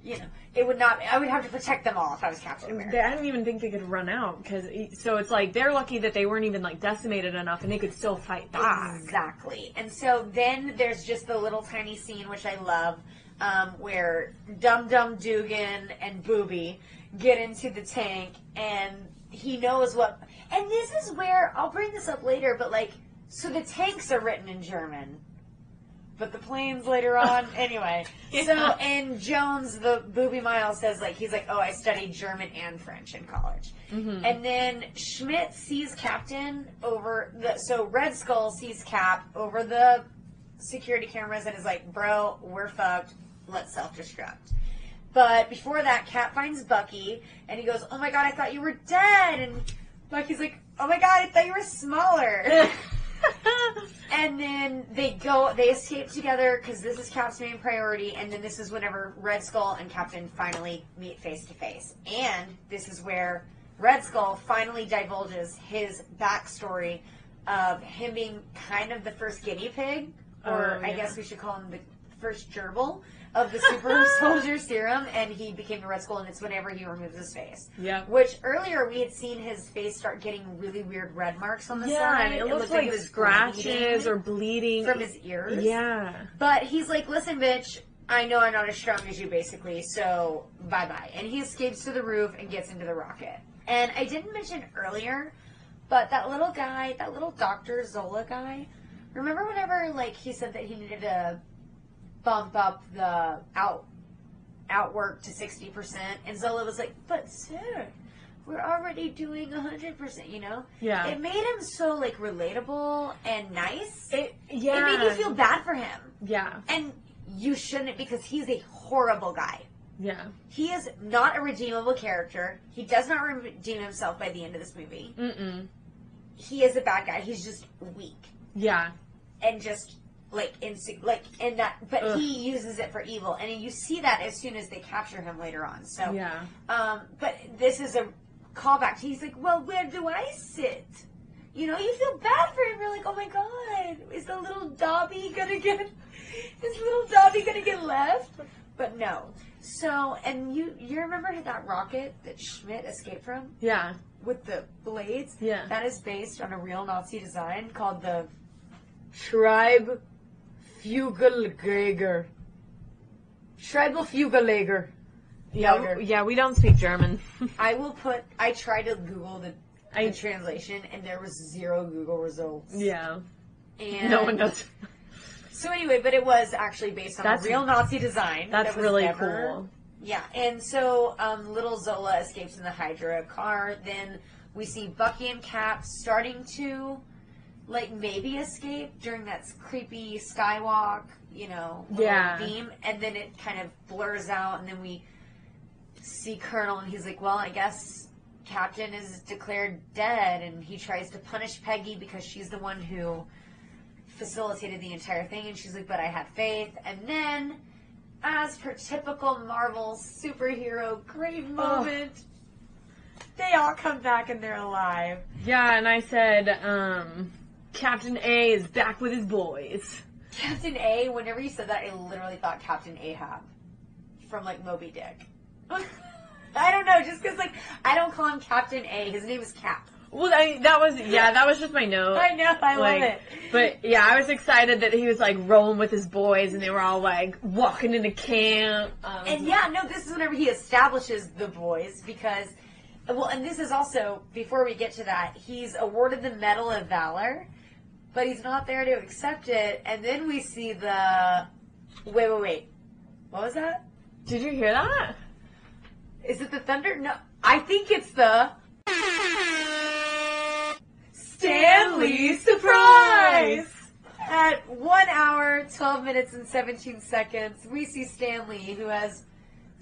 You know, it would not... I would have to protect them all if I was Captain America. I didn't even think they could run out, because... So it's like, they're lucky that they weren't even, like, decimated enough, and they could still fight back. Exactly. And so then there's just the little tiny scene, which I love, um, where Dum Dum Dugan and Booby get into the tank, and he knows what... And this is where... I'll bring this up later, but, like, so the tanks are written in German. but the planes later on. Anyway, yeah. So, and Jones, the Booby Miles, says, like, he's like, oh, I studied German and French in college. Mm-hmm. And then Schmidt sees Captain over the, so Red Skull sees Cap over the security cameras and is like, bro, we're fucked. Let's self-destruct. But before that, Cap finds Bucky, and he goes, oh my god, I thought you were dead. And Bucky's like, oh my god, I thought you were smaller. And then they go, they escape together, because this is Cap's main priority, and then this is whenever Red Skull and Captain finally meet face-to-face. And this is where Red Skull finally divulges his backstory of him being kind of the first guinea pig, or oh, yeah. I guess we should call him the first gerbil of the Super Soldier Serum, and he became a Red Skull, and it's whenever he removes his face. Yeah. Which, earlier, we had seen his face start getting really weird red marks on the yeah, side. It, it looked like, like it was scratches or bleeding. From his ears. Yeah. But he's like, listen, bitch, I know I'm not as strong as you, basically, so bye-bye. And he escapes to the roof and gets into the rocket. And I didn't mention earlier, but that little guy, that little Doctor Zola guy, remember whenever, like, he said that he needed a bump up the out outwork to sixty percent, and Zola was like, but sir, we're already doing one hundred percent, you know? Yeah. It made him so, like, relatable and nice. It, yeah. It made you feel bad for him. Yeah. And you shouldn't, because he's a horrible guy. Yeah. He is not a redeemable character. He does not redeem himself by the end of this movie. Mm-mm. He is a bad guy. He's just weak. Yeah. And just... Like, in, like, in that, but Ugh. he uses it for evil, and you see that as soon as they capture him later on, so, yeah. um, but this is a callback to, he's like, well, where do I sit? You know, you feel bad for him, you're like, oh my god, is the little Dobby gonna get, is little Dobby gonna get left? But no. So, and you, you remember that rocket that Schmidt escaped from? Yeah. With the blades? Yeah. That is based on a real Nazi design called the Schreib Fugelgräger. Schreibel Fugelgräger. Yeah, yeah, we don't speak German. I will put, I tried to Google the, the I, translation, and there was zero Google results. Yeah. And no one knows. So anyway, but it was actually based on that's, a real Nazi design. That's that was really ever, cool. Yeah, and so um, little Zola escapes in the Hydra car. Then we see Bucky and Cap starting to... like, maybe escape during that creepy skywalk, you know, yeah. beam, and then it kind of blurs out, and then we see Colonel, and he's like, well, I guess Captain is declared dead, and he tries to punish Peggy because she's the one who facilitated the entire thing, and she's like, but I had faith, and then, as per typical Marvel superhero great moment, oh. they all come back and they're alive. Yeah, and I said, um... Captain A is back with his boys. Captain A, whenever you said that, I literally thought Captain Ahab from, like, Moby Dick. I don't know, just because, like, I don't call him Captain A. His name is Cap. Well, I, that was, yeah, that was just my note. I know, I like, love it. But, yeah, I was excited that he was, like, rolling with his boys, and they were all, like, walking into camp. Um, and, yeah, no, this is whenever he establishes the boys, because, well, and this is also, before we get to that, he's awarded the Medal of Valor, but he's not there to accept it. And then we see the... Wait, wait, wait. What was that? Did you hear that? Is it the thunder? No. I think it's the... Stanley Surprise! At one hour, twelve minutes, and seventeen seconds, we see Stanley, who has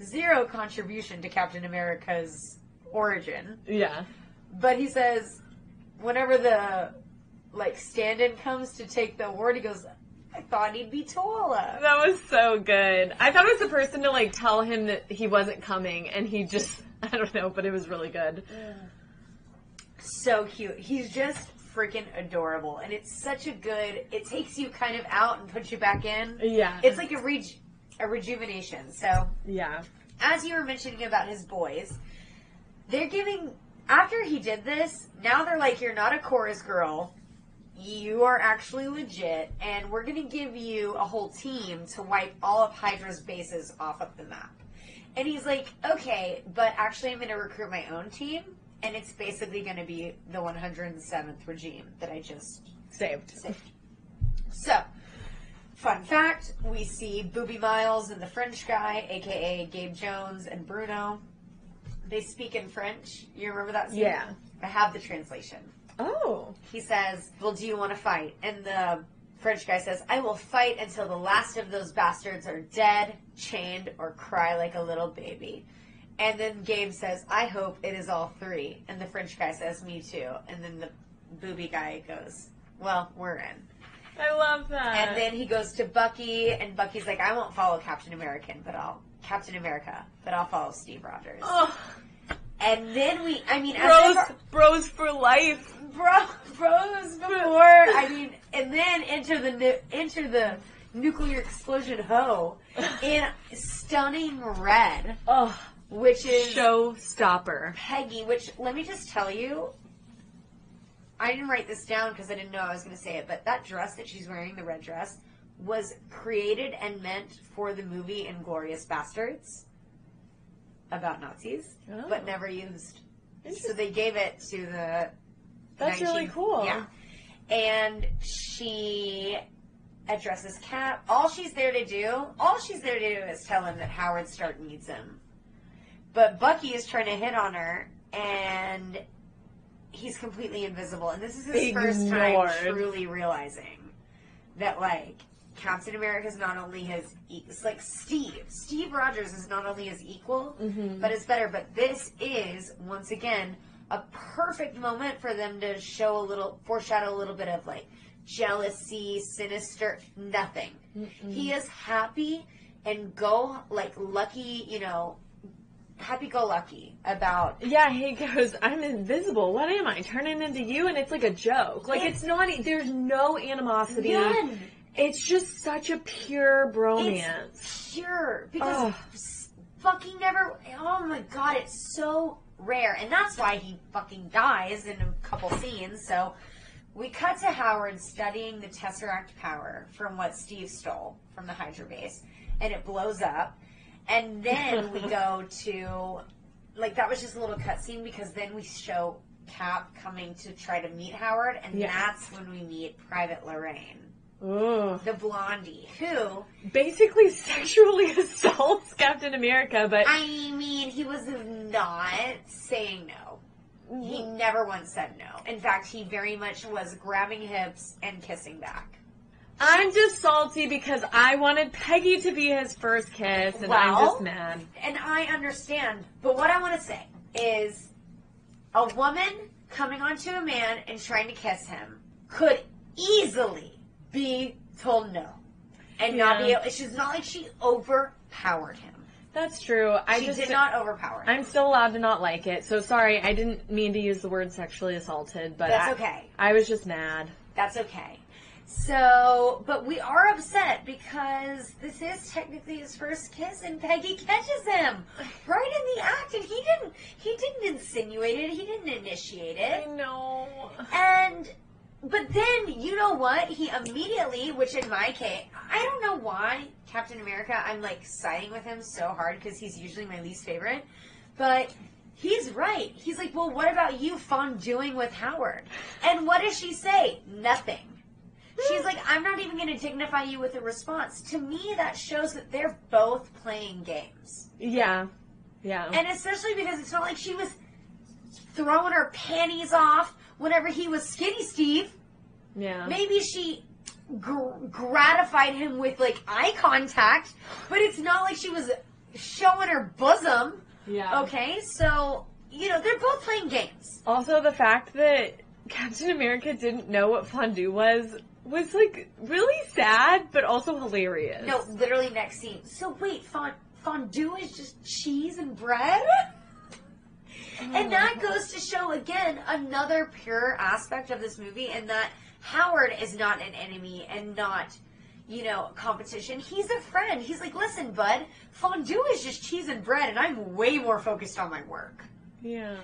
zero contribution to Captain America's origin. Yeah. But he says, whenever the... like, Stanton comes to take the award, he goes, I thought he'd be taller. That was so good. I thought it was the person to, like, tell him that he wasn't coming, and he just, I don't know, but it was really good. Yeah. So cute. He's just freaking adorable, and it's such a good, it takes you kind of out and puts you back in. Yeah. It's like a, reju- a rejuvenation, so. Yeah. As you were mentioning about his boys, they're giving, after he did this, now they're like, you're not a chorus girl. You are actually legit, and we're going to give you a whole team to wipe all of Hydra's bases off of the map. And he's like, okay, but actually I'm going to recruit my own team, and it's basically going to be the one hundred seventh regime that I just saved. saved. So, Fun fact, we see Booby Miles and the French guy, a k a. Gabe Jones and Bruno. They speak in French. You remember that scene? Yeah. I have the translation. Oh. He says, well, do you want to fight? And the French guy says, I will fight until the last of those bastards are dead, chained, or cry like a little baby. And then Gabe says, I hope it is all three. And the French guy says, me too. And then the booby guy goes, well, we're in. I love that. And then he goes to Bucky, and Bucky's like, I won't follow Captain American, but I'll Captain America, but I'll follow Steve Rogers. Oh. And then we, I mean, bros, as bros for life, bro, bros before. I mean, and then enter the enter the nuclear explosion ho in stunning red. Oh. Which is showstopper. Peggy, which, let me just tell you, I didn't write this down because I didn't know I was going to say it, but that dress that she's wearing, the red dress, was created and meant for the movie Inglourious Bastards about Nazis, oh. but never used. So they gave it to the That's nineteen- really cool. Yeah. And she addresses Cap. All she's there to do, all she's there to do is tell him that Howard Stark needs him. But Bucky is trying to hit on her, and he's completely invisible. And this is his Ignored. first time truly realizing that, like, Captain America is not only his... E- it's like Steve. Steve Rogers is not only his equal, mm-hmm. but it's better. But this is, once again, a perfect moment for them to show a little... foreshadow a little bit of, like, jealousy, sinister... Nothing. Mm-mm. He is happy and go, like, lucky, you know... happy-go-lucky about... Yeah, he goes, I'm invisible. What am I? Turning into you? And it's like a joke. Like, it's, it's not... There's no animosity. None. It's just such a pure bromance. It's pure. Because oh. fucking never... Oh, my God. It's so rare. And that's why he fucking dies in a couple scenes. So we cut to Howard studying the Tesseract power from what Steve stole from the Hydra base. And it blows up. And then we go to, like, that was just a little cutscene because then we show Cap coming to try to meet Howard, and yes. that's when we meet Private Lorraine. Ooh. The blondie, who... basically sexually assaults Captain America, but... I mean, he was not saying no. He never once said no. In fact, he very much was grabbing hips and kissing back. I'm just salty because I wanted Peggy to be his first kiss, and well, I'm just mad. And I understand, but what I want to say is a woman coming onto a man and trying to kiss him could easily be told no. And yeah. not be able, she's not like she overpowered him. That's true. I she just did not overpower him. I'm still allowed to not like it, so sorry, I didn't mean to use the word sexually assaulted, but that's I, okay. I was just mad. That's okay. So, but we are upset because this is technically his first kiss, and Peggy catches him right in the act, and he didn't, he didn't insinuate it, he didn't initiate it. I know. And, but then, you know what? He immediately, which in my case, I don't know why Captain America, I'm like siding with him so hard because he's usually my least favorite, but... he's right. He's like, well, what about you fondueing with Howard? And what does she say? Nothing. She's like, I'm not even going to dignify you with a response. To me, that shows that they're both playing games. Yeah. Yeah. And especially because it's not like she was throwing her panties off whenever he was Skinny Steve. Yeah. Maybe she gr- gratified him with, like, eye contact, but it's not like she was showing her bosom. Yeah. Okay, so, you know, they're both playing games. Also, the fact that Captain America didn't know what fondue was was, like, really sad, but also hilarious. No, literally next scene. So, wait, fond- fondue is just cheese and bread? Oh. And that goes to show, again, another pure aspect of this movie, and that Howard is not an enemy and not... you know, competition. He's a friend. He's like, listen, bud, fondue is just cheese and bread, and I'm way more focused on my work. Yeah.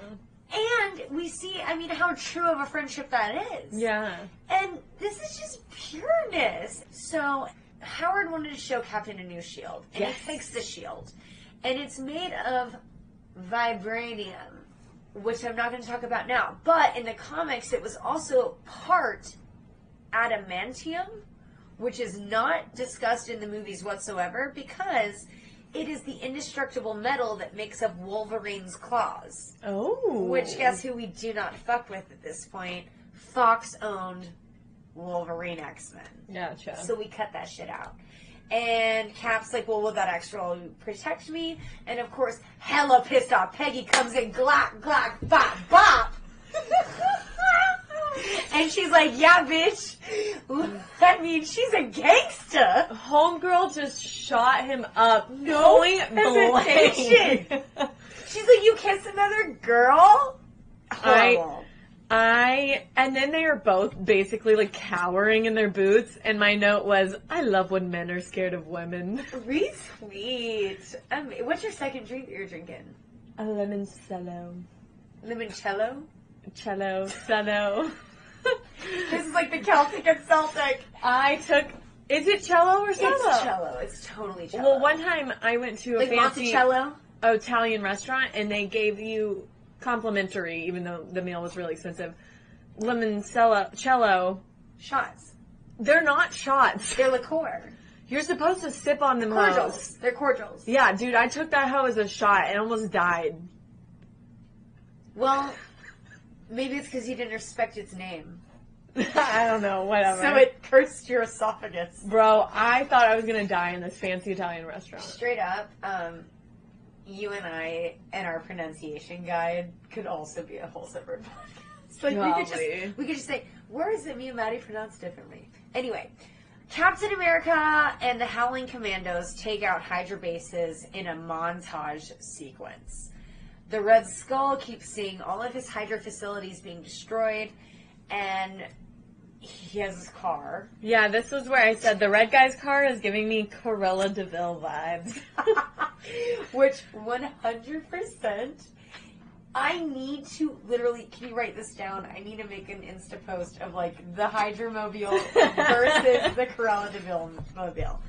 And we see, I mean, how true of a friendship that is. Yeah. And this is just pureness. So Howard wanted to show Captain a new shield, and yes. he picks the shield. And it's made of vibranium, which I'm not going to talk about now. But in the comics, it was also part adamantium, which is not discussed in the movies whatsoever because it is the indestructible metal that makes up Wolverine's claws. Oh. Which, guess who we do not fuck with at this point? Fox-owned Wolverine X-Men. Gotcha. So we cut that shit out. And Cap's like, well, will that extra protect me? And, of course, hella pissed off, Peggy comes in, glock, glock, bop, bop. And she's like, yeah, bitch. I mean, she's a gangster. Homegirl just shot him up. No hesitation. She's like, you kiss another girl? Horrible. I- I, and then they are both basically, like, cowering in their boots, and my note was, I love when men are scared of women. Really sweet. Um, what's your second drink that you're drinking? A limoncello. Limoncello? Cello. Cello. This is like the Celtic and Celtic. I took, is it cello or cello? It's cello. It's totally cello. Well, one time I went to a like fancy Monticello? Italian restaurant, and they gave you complimentary, even though the meal was really expensive, limoncello shots. They're not shots. They're liqueur. You're supposed to sip on them. Cordials. Hoes. They're cordials. Yeah, dude, I took that hoe as a shot and almost died. Well, maybe it's because you didn't respect its name. I don't know, whatever. So it cursed your esophagus. Bro, I thought I was going to die in this fancy Italian restaurant. Straight up, um... you and I and our pronunciation guide could also be a whole separate podcast. Like we could just we could just say, where is it me and Maddie pronounced differently? Anyway, Captain America and the Howling Commandos take out Hydra bases in a montage sequence. The Red Skull keeps seeing all of his Hydra facilities being destroyed, and he has his car. Yeah, this was where I said the red guy's car is giving me Cruella de Vil vibes. Which, one hundred percent, I need to literally, can you write this down? I need to make an Insta post of, like, the Hydromobile versus the Cruella de Vil mobile.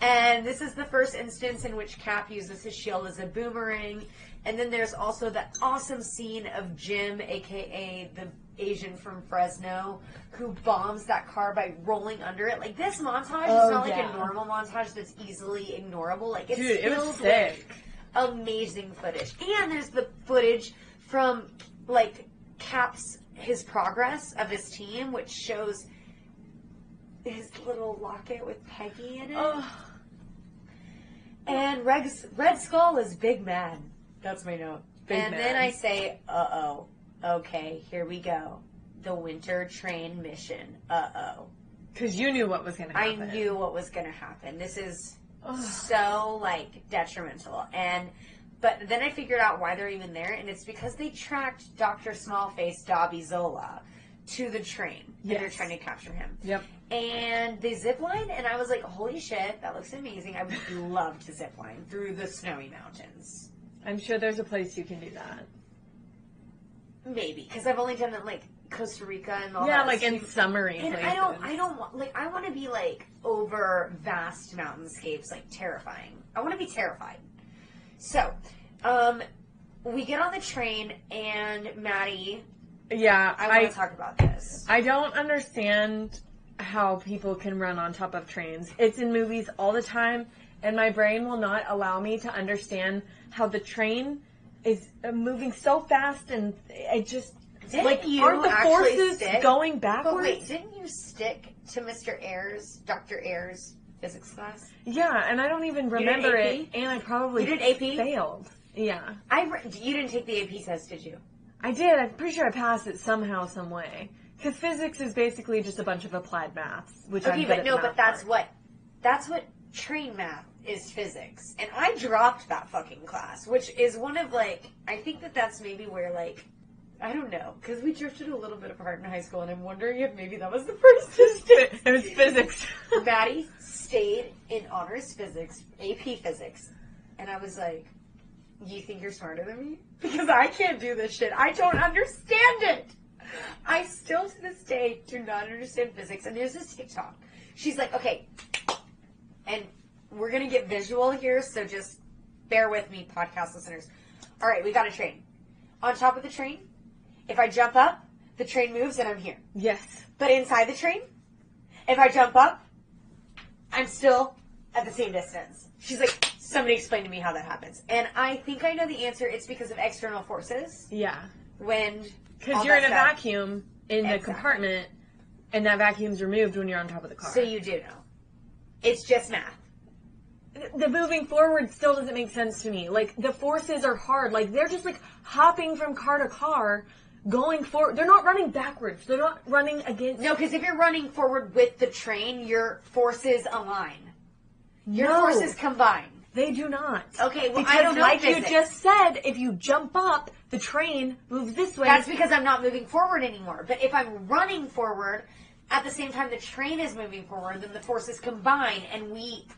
And this is the first instance in which Cap uses his shield as a boomerang. And then there's also that awesome scene of Jim, a k a the Asian from Fresno, who bombs that car by rolling under it. Like, this montage oh, is not yeah. like a normal montage that's easily ignorable. Like, it's Dude, filled it was sick. with amazing footage. And there's the footage from, like, Cap's, his progress of his team, which shows his little locket with Peggy in it. Oh. And Red, Red Skull is big mad. That's my note. Big and mad. Then I say, uh-oh. Okay, here we go. The winter train mission. Uh-oh. Because you knew what was going to happen. I knew what was going to happen. This is Ugh. so, like, detrimental. And But then I figured out why they're even there, and it's because they tracked Doctor Smallface Dobby Zola to the train. Yes. And they're trying to capture him. Yep. And they zipline, and I was like, holy shit, that looks amazing. I would love to zipline through the snowy mountains. I'm sure there's a place you can do that. Maybe, because I've only done it, like, Costa Rica and all yeah, that. Yeah, like, so in you, summery and places. I don't, I don't want, like, I want to be, like, over vast mountainscapes, like, terrifying. I want to be terrified. So, um, we get on the train, and Maddie, yeah, I want to talk about this. I don't understand how people can run on top of trains. It's in movies all the time, and my brain will not allow me to understand how the train is moving so fast, and I just didn't like you aren't the forces stick? going backwards? But wait, didn't you stick to Mister Ayers, Doctor Ayers' physics class? Yeah, and I don't even remember it, and I probably you did A P? failed. Yeah, I re- you didn't take the A P test, did you? I did. I'm pretty sure I passed it somehow, some way. Because physics is basically just a bunch of applied maths, which okay, I'm but no, but that's part. what that's what train math. is physics, and I dropped that fucking class, which is one of, like, I think that that's maybe where, like, I don't know, because we drifted a little bit apart in high school, and I'm wondering if maybe that was the first instance. It was physics. Maddie stayed in honors physics, A P physics, and I was like, you think you're smarter than me? Because I can't do this shit. I don't understand it. I still, to this day, do not understand physics, and there's this TikTok. She's like, okay, and we're going to get visual here, so just bear with me, podcast listeners. All right, we got a train. On top of the train, if I jump up, the train moves and I'm here. Yes. But inside the train, if I jump up, I'm still at the same distance. She's like, somebody explain to me how that happens. And I think I know the answer. It's because of external forces. Yeah. Wind. Because you're in a stuff. vacuum in exactly. the compartment, and that vacuum's removed when you're on top of the car. So you do know. It's just math. The moving forward still doesn't make sense to me. Like, the forces are hard. Like, they're just, like, hopping from car to car, going forward. They're not running backwards. They're not running against... No, because if you're running forward with the train, your forces align. Your no, forces combine. They do not. Okay, well, because I don't know like physics. You just said, if you jump up, the train moves this way. That's because I'm not moving forward anymore. But if I'm running forward, at the same time the train is moving forward, then the forces combine, and we...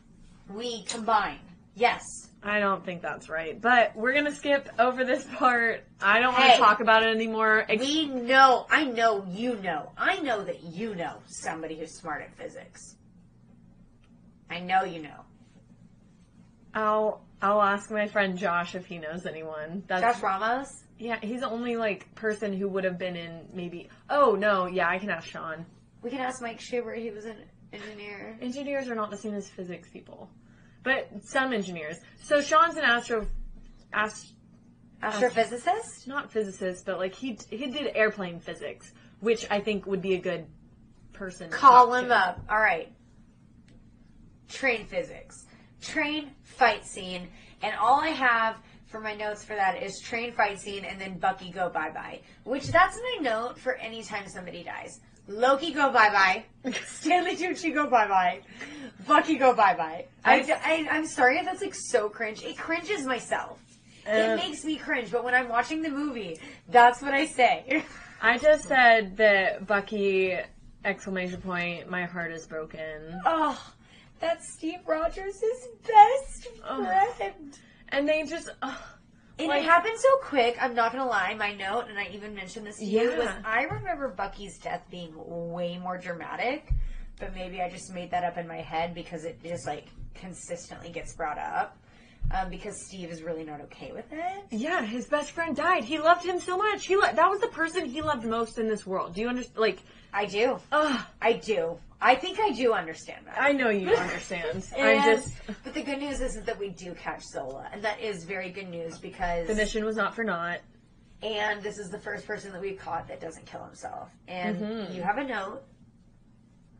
We combine. Yes. I don't think that's right. But we're going to skip over this part. I don't hey, want to talk about it anymore. Ex- we know. I know you know. I know that you know somebody who's smart at physics. I know you know. I'll I'll ask my friend Josh if he knows anyone. That's, Josh Ramos? Yeah, he's the only, like, person who would have been in maybe... Oh, no. Yeah, I can ask Sean. We can ask Mike Schubert. He was in... Engineer. Engineers are not the same as physics people. But some engineers. So Sean's an astro... Ast, Astrophysicist? Ast, not physicist, but like he he did airplane physics, which I think would be a good person Call to Call him to. up. All right. Train physics. Train fight scene. And all I have for my notes for that is train fight scene and then Bucky go bye-bye. Which that's my note for any time somebody dies. Loki go bye-bye. Stanley Tucci go bye-bye. Bucky go bye-bye. I, I, I'm sorry if that's, like, so cringe. It cringes myself. Uh, it makes me cringe, but when I'm watching the movie, that's what I say. I just said that Bucky, exclamation point, my heart is broken. Oh, that's Steve Rogers' best oh. friend. And they just... Oh. And like, it happened so quick, I'm not going to lie, my note, and I even mentioned this to yeah. you, was I remember Bucky's death being way more dramatic, but maybe I just made that up in my head because it just, like, consistently gets brought up, um, because Steve is really not okay with it. Yeah, his best friend died. He loved him so much. He lo- That was the person he loved most in this world. Do you understand? Like, I do. Ugh. I do. I think I do understand that. I know you understand. I just. But the good news is that we do catch Zola, and that is very good news because the mission was not for naught. And this is the first person that we've caught that doesn't kill himself. And mm-hmm. you have a note.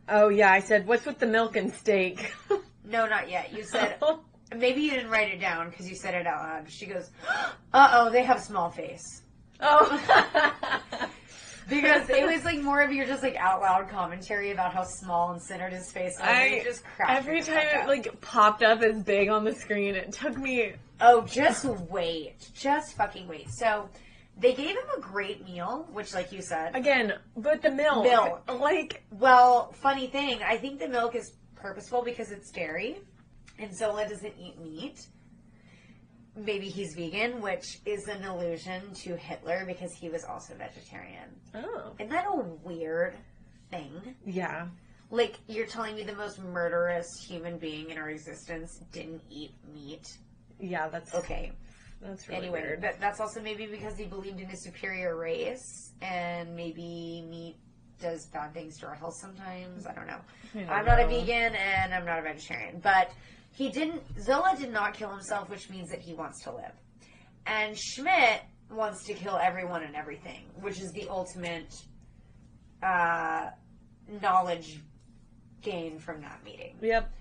Oh yeah, I said, "What's with the milk and steak?" No, not yet. You said maybe you didn't write it down because you said it out loud. She goes, "Uh oh, they have small face." Oh. Because it was, like, more of your just, like, out-loud commentary about how small and centered his face was. I, and it just cracked. Every time it, like, popped up as big on the screen, it took me... Oh, just wait. Just fucking wait. So, they gave him a great meal, which, like you said... Again, but the milk. Milk. Like... Well, funny thing, I think the milk is purposeful because it's dairy, and Zola doesn't eat meat. Maybe he's vegan, which is an allusion to Hitler because he was also vegetarian. Oh. Isn't that a weird thing? Yeah. Like, you're telling me the most murderous human being in our existence didn't eat meat? Yeah, that's... Okay. That's really anyway, weird. But that's also maybe because he believed in a superior race, and maybe meat does bad things to our health sometimes. I don't know. I don't I'm know. not a vegan, and I'm not a vegetarian, but... He didn't, Zola did not kill himself, which means that he wants to live. And Schmidt wants to kill everyone and everything, which is the ultimate uh, knowledge gain from that meeting. Yep.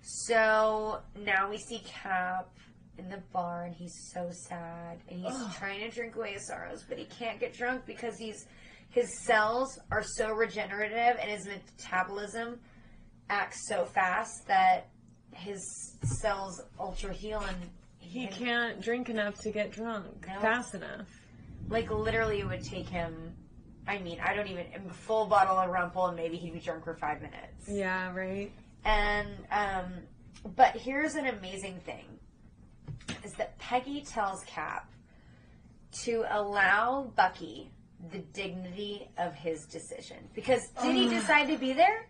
So now we see Cap in the bar, and he's so sad. And he's Ugh. trying to drink away his sorrows, but he can't get drunk because he's his cells are so regenerative, and his metabolism acts so fast that... His cells ultra heal and he, he can't drink enough to get drunk no. fast enough. Like, literally, it would take him. I mean, I don't even a full bottle of Rumpel, and maybe he'd be drunk for five minutes. Yeah, right. And um, but here's an amazing thing: is that Peggy tells Cap to allow Bucky the dignity of his decision because did he decide to be there?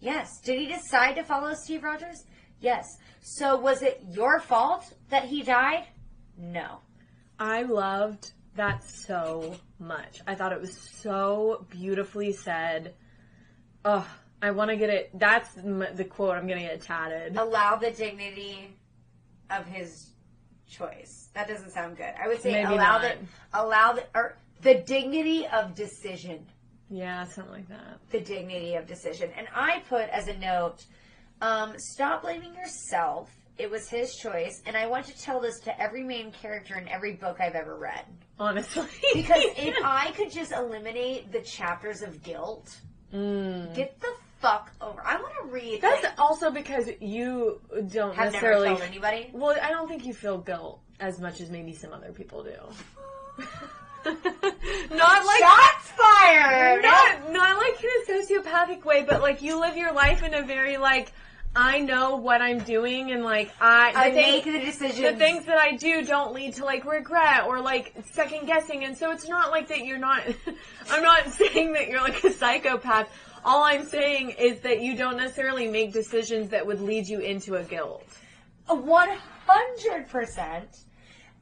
Yes. Did he decide to follow Steve Rogers? Yes. So was it your fault that he died? No. I loved that so much. I thought it was so beautifully said. Oh, I want to get it. That's the quote. I'm going to get tatted. Allow the dignity of his choice. That doesn't sound good. I would say maybe allow the allow the or the dignity of decision. Yeah, something like that. The dignity of decision. And I put as a note, um, stop blaming yourself. It was his choice, and I want to tell this to every main character in every book I've ever read. Honestly. Because if I could just eliminate the chapters of guilt, mm. get the fuck over. I want to read. That's like, also because you don't have necessarily... Have never told anybody? Well, I don't think you feel guilt as much as maybe some other people do. Not like... Shots fired! Not, not like in a sociopathic way, but like you live your life in a very like... I know what I'm doing, and like I, I make the decisions. The things that I do don't lead to like regret or like second guessing, and so it's not like that you're not. I'm not saying that you're like a psychopath. All I'm saying is that you don't necessarily make decisions that would lead you into a guilt. One hundred percent.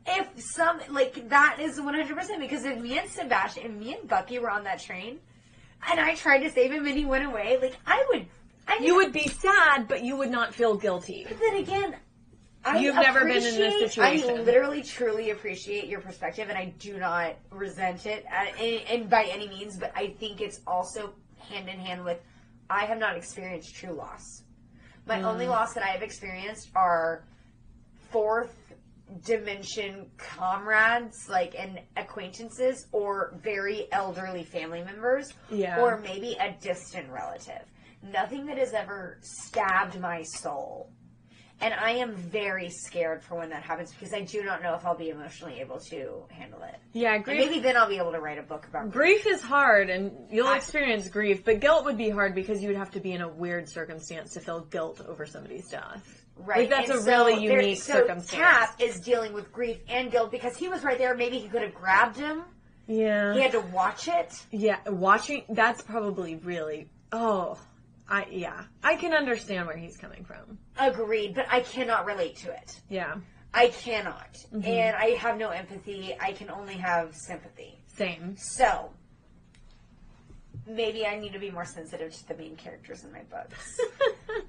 If some like that is one hundred percent because if me and Sebastian and me and Bucky were on that train, and I tried to save him and he went away, like I would. I mean, you would be sad, but you would not feel guilty. But then again, I You've never been in this situation. I literally, truly appreciate your perspective, and I do not resent it at, and, and by any means, but I think it's also hand in hand with, I have not experienced true loss. My mm. only loss that I have experienced are fourth dimension comrades, like, and acquaintances, or very elderly family members, yeah. or maybe a distant relative. Nothing that has ever stabbed my soul. And I am very scared for when that happens because I do not know if I'll be emotionally able to handle it. Yeah, grief. And maybe then I'll be able to write a book about grief. Grief is hard, and you'll I, experience grief, but guilt would be hard because you would have to be in a weird circumstance to feel guilt over somebody's death. Right. Like, that's and a so really unique so circumstance. So Cap is dealing with grief and guilt because he was right there. Maybe he could have grabbed him. Yeah. He had to watch it. Yeah, watching, that's probably really, oh... I yeah, I can understand where he's coming from. Agreed, but I cannot relate to it. Yeah. I cannot. Mm-hmm. And I have no empathy. I can only have sympathy. Same. So, maybe I need to be more sensitive to the main characters in my books.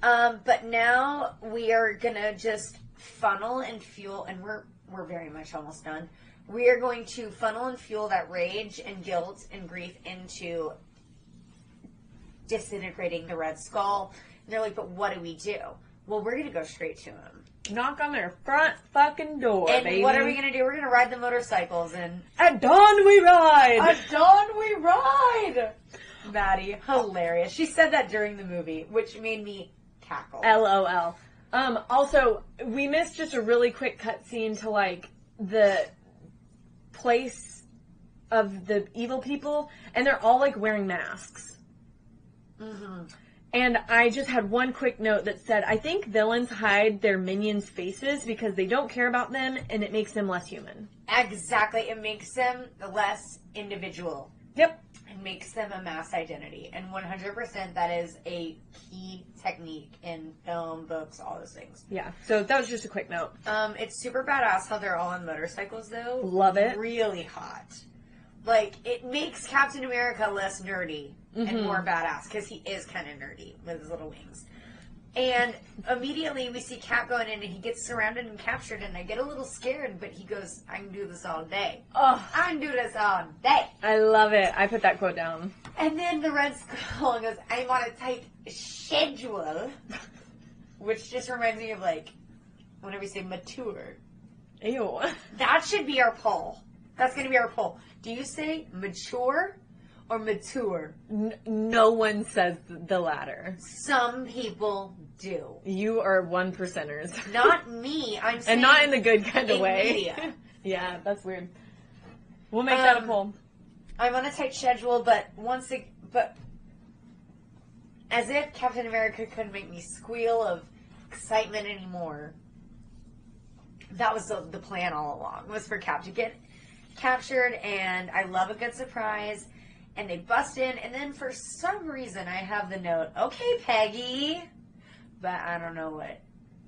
um, but now we are going to just funnel and fuel, and we're we're very much almost done. We are going to funnel and fuel that rage and guilt and grief into... disintegrating the Red Skull. And they're like, but what do we do? Well, we're going to go straight to him. Knock on their front fucking door, and baby. What are we going to do? We're going to ride the motorcycles and... At dawn we ride! At dawn we ride! Maddie, hilarious. She said that during the movie, which made me cackle. L O L. Um, also, we missed just a really quick cutscene to, like, the place of the evil people, and they're all, like, wearing masks. Mm-hmm. And I just had one quick note that said, I think villains hide their minions' faces because they don't care about them, and it makes them less human. Exactly. It makes them less individual. Yep. It makes them a mass identity. And one hundred percent that is a key technique in film, books, all those things. Yeah. So that was just a quick note. Um, it's super badass how they're all on motorcycles, though. Love it. Really hot. Like, it makes Captain America less nerdy mm-hmm. and more badass, because he is kind of nerdy with his little wings. And immediately we see Cap going in, and he gets surrounded and captured, and I get a little scared, but he goes, I can do this all day. Oh, I can do this all day. I love it. I put that quote down. And then the Red Skull goes, I'm on a tight schedule, which just reminds me of, like, whenever you say mature. Ew. That should be our poll. That's going to be our poll. Do you say mature or mature? N- no one says the latter. Some people do. You are one percenters. Not me. I'm saying. And not in the good kind of way. Media. Yeah, that's weird. We'll make um, that a poll. I'm on a tight schedule, but once again, but as if Captain America couldn't make me squeal of excitement anymore. That was the, the plan all along, was for Cap to get captured, and I love a good surprise, and they bust in, and then for some reason I have the note, okay, Peggy, but I don't know what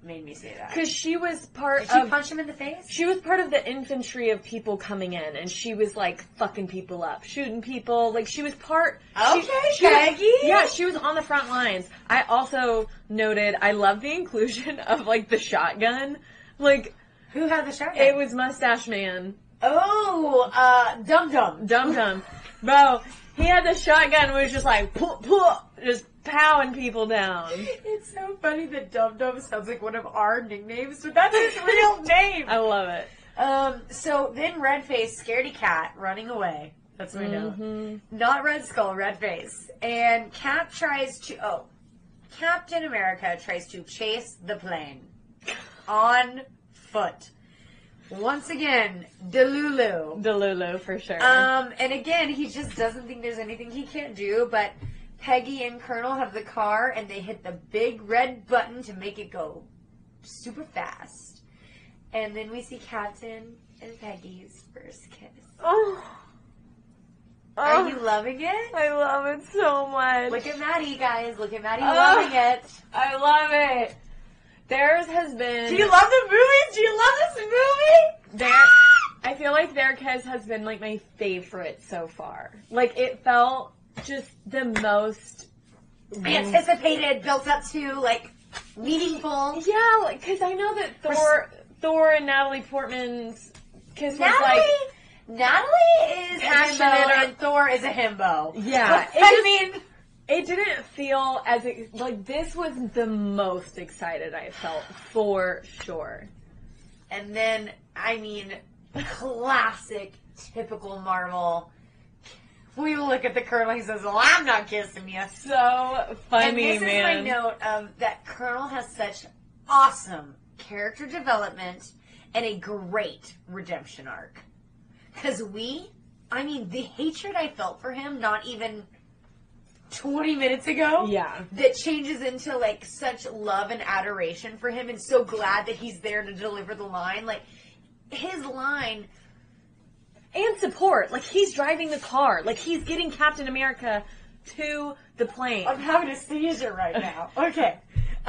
made me say that. Because she was part Did of... Did she punch him in the face? She was part of the infantry of people coming in, and she was, like, fucking people up, shooting people. Like, she was part... Okay, she, Peggy! She was, yeah, she was on the front lines. I also noted, I love the inclusion of, like, the shotgun. Like... Who had the shotgun? It was Mustache Man. Oh, uh, Dum Dum. Dum Dum. Bro, he had the shotgun and was just like, puh, puh, just powing people down. It's so funny that Dum Dum sounds like one of our nicknames, but that's his real name. I love it. Um, so then Red Face, Scaredy Cat, running away. That's my mm-hmm. note. Not Red Skull, Red Face. And Cap tries to, oh, Captain America tries to chase the plane on foot. Once again, DeLulu. DeLulu, for sure. Um, and again, he just doesn't think there's anything he can't do, but Peggy and Colonel have the car, and they hit the big red button to make it go super fast. And then we see Captain and Peggy's first kiss. Oh. oh. Are you loving it? I love it so much. Look at Maddie, guys. Look at Maddie oh. loving it. I love it. Theirs has been... Do you love the movie? Do you love this movie? Their, I feel like their kiss has been, like, my favorite so far. Like, it felt just the most... Anticipated, built up to, like, meaningful. Yeah, like, because I know that Thor Thor and Natalie Portman's kiss was, Natalie, like... Natalie is passionate, and, and Thor is a himbo. Yeah. It I just, mean... It didn't feel as, it, like, this was the most excited I felt, for sure. And then, I mean, classic, typical Marvel. We look at the Colonel, he says, well, I'm not kissing you. So funny, man. And this man. is my note of that Colonel has such awesome character development and a great redemption arc. Because we, I mean, the hatred I felt for him, not even... twenty minutes ago? Yeah. That changes into, like, such love and adoration for him, and so glad that he's there to deliver the line. Like, his line... And support. Like, he's driving the car. Like, he's getting Captain America to the plane. I'm having a seizure right now. Okay.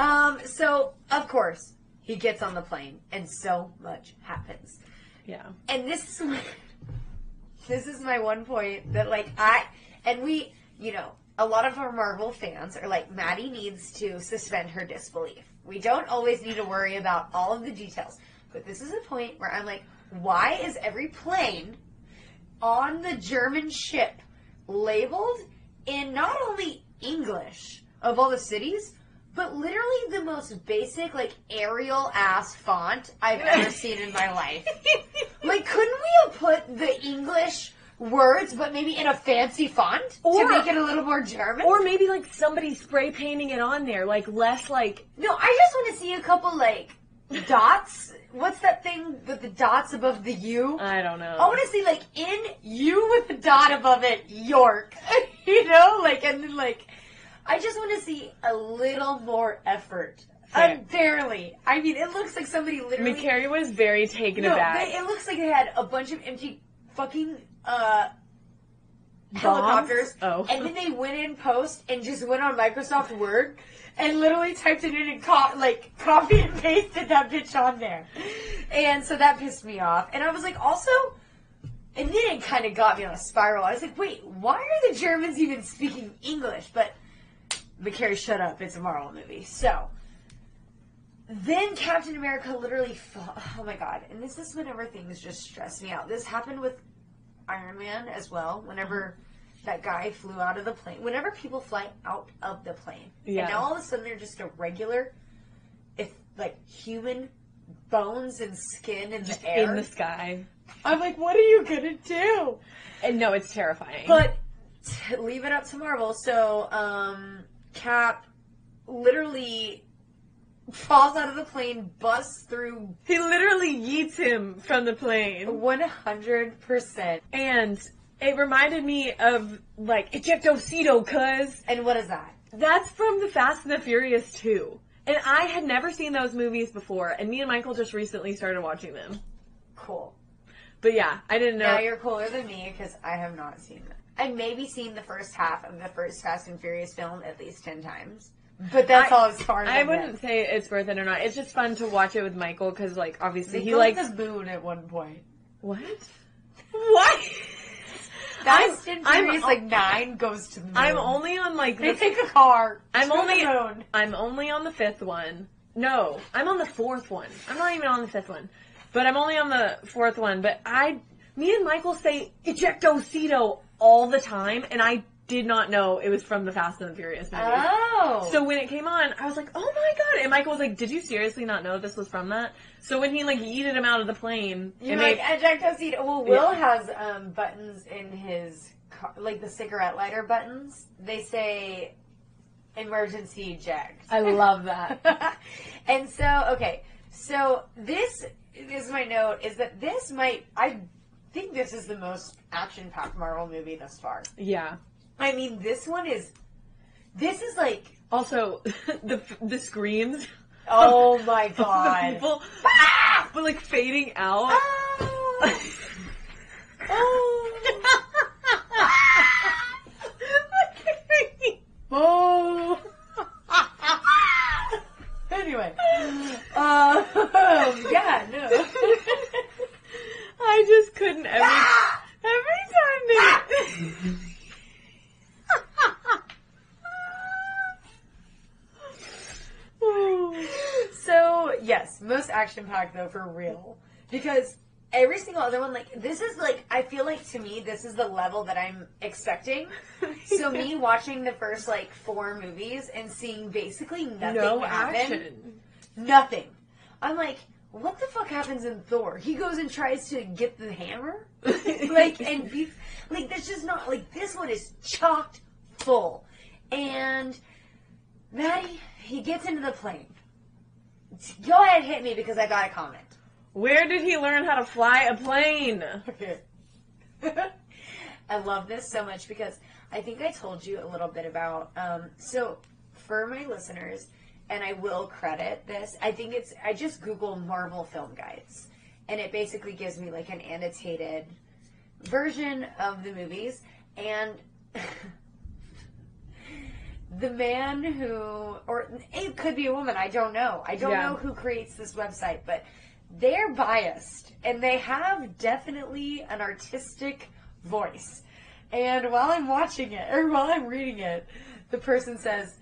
Um, so, of course, he gets on the plane, and so much happens. Yeah. And this is... This is my one point that, like, I... And we, you know... A lot of our Marvel fans are like, Maddie needs to suspend her disbelief. We don't always need to worry about all of the details. But this is a point where I'm like, why is every plane on the German ship labeled in not only English of all the cities, but literally the most basic, like, Arial-ass font I've ever seen in my life? Like, couldn't we have put the English... words, but maybe in a fancy font or, to make it a little more German? Or maybe, like, somebody spray painting it on there, like, less, like... No, I just want to see a couple, like, dots. What's that thing with the dots above the U? I don't know. I want to see, like, in U with the dot above it, York. You know? Like, and then, like, I just want to see a little more effort. Fair. Unfairly. I mean, it looks like somebody literally... McCary was very taken no, aback. They, it looks like they had a bunch of empty fucking... Uh, helicopters, oh. and then they went in post and just went on Microsoft Word and literally typed it in and co- like copy and pasted that bitch on there, and so that pissed me off. And I was like, also, and then it kind of got me on a spiral. I was like, wait, why are the Germans even speaking English? But McCary, shut up. It's a Marvel movie, so. Then Captain America literally, fought. Oh my god! And this is whenever things just stress me out. This happened with Iron Man as well, whenever that guy flew out of the plane. Whenever people fly out of the plane. Yeah. And now all of a sudden they're just a regular, if like, human bones and skin in just the air. In the sky. I'm like, what are you going to do? And no, it's terrifying. But t- leave it up to Marvel. So, um, Cap literally... falls out of the plane, busts through... He literally yeets him from the plane. one hundred percent. And it reminded me of, like, ejectocito, cuz... And what is that? That's from the Fast and the Furious two. And I had never seen those movies before, and me and Michael just recently started watching them. Cool. But yeah, I didn't know... Now you're cooler than me, because I have not seen them. I've maybe seen the first half of the first Fast and Furious film at least ten times. But that's I, all as far as I, I wouldn't say it's worth it or not. It's just fun to watch it with Michael because, like, obviously they he likes his boon at one point. What? What? That's in Furious, like, nine goes to the moon. I'm only on, like... They the, take a car. I'm only... Moon. I'm only on the fifth one. No. I'm on the fourth one. I'm not even on the fifth one. But I'm only on the fourth one. But I... Me and Michael say, ejectocito all the time, and I did not know it was from the Fast and the Furious movie. Oh. So when it came on, I was like, oh my god. And Michael was like, did you seriously not know this was from that? So when he, like, yeeted him out of the plane. You're like, ejectocito. Well, Will yeah. has um, buttons in his car, like the cigarette lighter buttons. They say, emergency eject. I love that. And so, okay. So this, this is my note, is that this might, I think this is the most action-packed Marvel movie thus far. Yeah. I mean, this one is, this is like... Also, the the screams. Oh, of, my God. The people, ah! But, like, fading out. Oh. Oh. Oh. Anyway. Uh, yeah, no. I just couldn't every, ah! every time they... Ah! So, yes, most action-packed, though, for real. Because every single other one, like, this is, like, I feel like, to me, this is the level that I'm expecting. So me watching the first, like, four movies and seeing basically nothing no happen. Action. Nothing. I'm like, what the fuck happens in Thor? He goes and tries to get the hammer? Like, and be, like, that's just not, like, this one is chocked full. And Maddie, he gets into the plane. Go ahead, hit me, because I got a comment. Where did he learn how to fly a plane? Okay. I love this so much, because I think I told you a little bit about, um, so, for my listeners, and I will credit this, I think it's, I just Google Marvel Film Guides, and it basically gives me, like, an annotated version of the movies, and... The man who, or it could be a woman, I don't know. I don't yeah. know who creates this website, but they're biased, and they have definitely an artistic voice. And while I'm watching it, or while I'm reading it, the person says,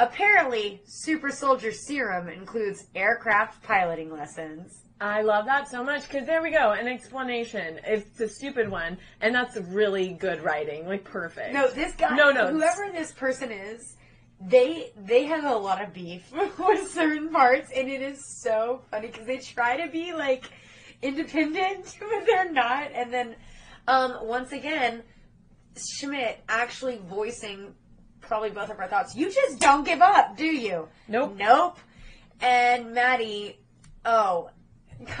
apparently, Super Soldier Serum includes aircraft piloting lessons. I love that so much, because there we go, an explanation. It's a stupid one, and that's really good writing, like, perfect. No, this guy, no, no, whoever this person is, they they have a lot of beef with certain parts, and it is so funny, because they try to be, like, independent, but they're not. And then, um, once again, Schmidt actually voicing probably both of our thoughts. You just don't give up, do you? Nope. Nope. And Maddie, oh...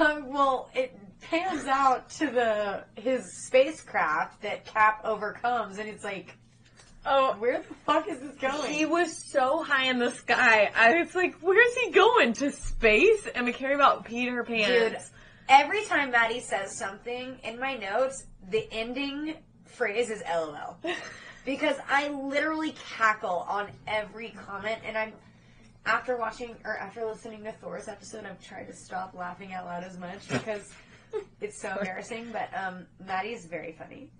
Well, it pans out to the his spacecraft that Cap overcomes, and it's like, oh, where the fuck is this going? He was so high in the sky. I was like, where's he going? To space? And we care about Peter Pan. Dude, every time Maddie says something in my notes, the ending phrase is LOL. Because I literally cackle on every comment, and I'm... After watching, or after listening to Thor's episode, I've tried to stop laughing out loud as much because it's so embarrassing, but um, Maddie's very funny.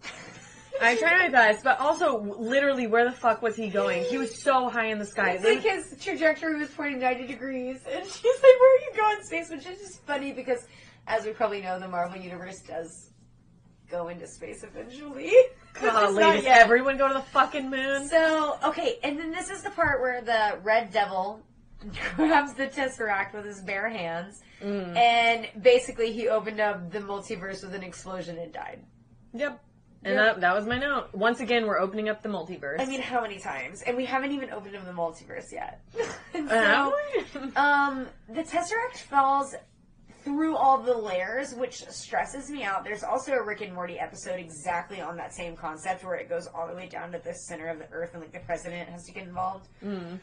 I try my best, but also, literally, where the fuck was he going? He was so high in the sky. It's like his trajectory was pointing ninety degrees, and she's like, where are you going, space? Which is just funny because, as we probably know, the Marvel Universe does go into space eventually. God, ladies, everyone go to the fucking moon. So, okay, and then this is the part where the Red Devil... grabs the Tesseract with his bare hands, mm. and basically he opened up the multiverse with an explosion and died. Yep. And yep. That, that was my note. Once again, we're opening up the multiverse. I mean, how many times? And we haven't even opened up the multiverse yet. And so, um, the Tesseract falls through all the layers, which stresses me out. There's also a Rick and Morty episode exactly on that same concept where it goes all the way down to the center of the earth and, like, the president has to get involved. Mm.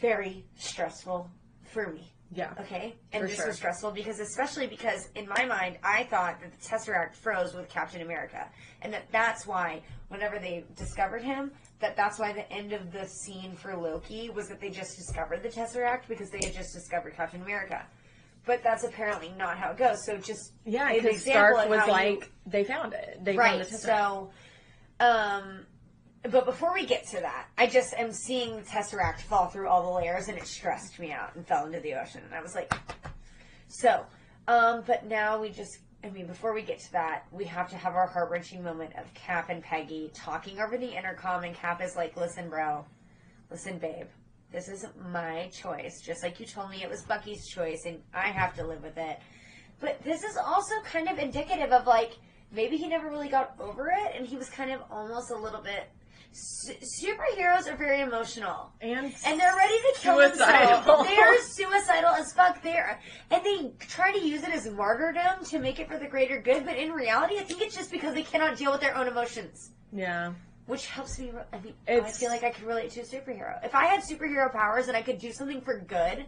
Very stressful for me. Yeah. Okay? And this sure. was stressful because, especially because, in my mind, I thought that the Tesseract froze with Captain America. And that that's why, whenever they discovered him, that that's why the end of the scene for Loki was that they just discovered the Tesseract because they had just discovered Captain America. But that's apparently not how it goes. So just yeah, because Stark was like, you, they found it. They right, found the Tesseract. So, um, but before we get to that, I just am seeing the Tesseract fall through all the layers, and it stressed me out and fell into the ocean. And I was like, so. Um, but now we just, I mean, before we get to that, we have to have our heart-wrenching moment of Cap and Peggy talking over the intercom, and Cap is like, listen, bro, listen, babe. This is my choice, just like you told me it was Bucky's choice, and I have to live with it. But this is also kind of indicative of, like, maybe he never really got over it, and he was kind of almost a little bit... Su- superheroes are very emotional. And, and they're ready to kill suicidal. themselves. They are suicidal as fuck. They are, and they try to use it as martyrdom to make it for the greater good, but in reality, I think it's just because they cannot deal with their own emotions. Yeah. Which helps me, I mean, it's, I feel like I could relate to a superhero. If I had superhero powers and I could do something for good,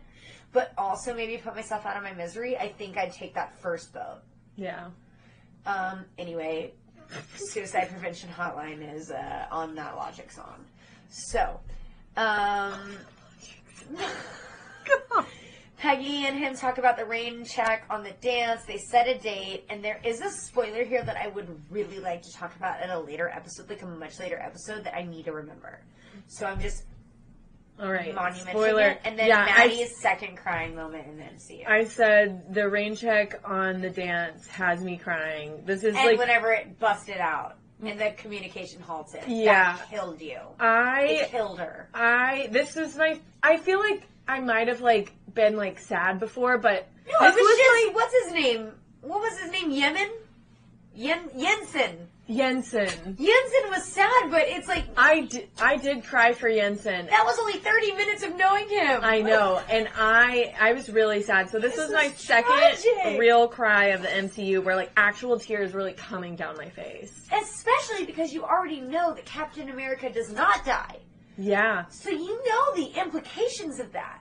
but also maybe put myself out of my misery, I think I'd take that first boat. Yeah. Um, anyway, Suicide Prevention Hotline is uh, on that logic song. So, um... Peggy and him talk about the rain check on the dance. They set a date, and there is a spoiler here that I would really like to talk about in a later episode, like a much later episode that I need to remember. So I'm just all right. monumenting spoiler. It. And then yeah, Maddie's I, second crying moment in the M C U. I said the rain check on the dance has me crying. This is and like whenever it busted out. And the communication halted. Yeah. That killed you. I... It killed her. I... This was my... I feel like I might have, like, been, like, sad before, but... No, it was, was just... Like, what's his name? What was his name? Yemen? Yen, Jensen. Jensen. Jensen was sad, but it's like... I, d- I did cry for Jensen. That was only thirty minutes of knowing him. I know, and I I was really sad. So this, this was my tragic. second real cry of the M C U, where, like, actual tears were, like, coming down my face. Especially because you already know that Captain America does not die. Yeah. So you know the implications of that.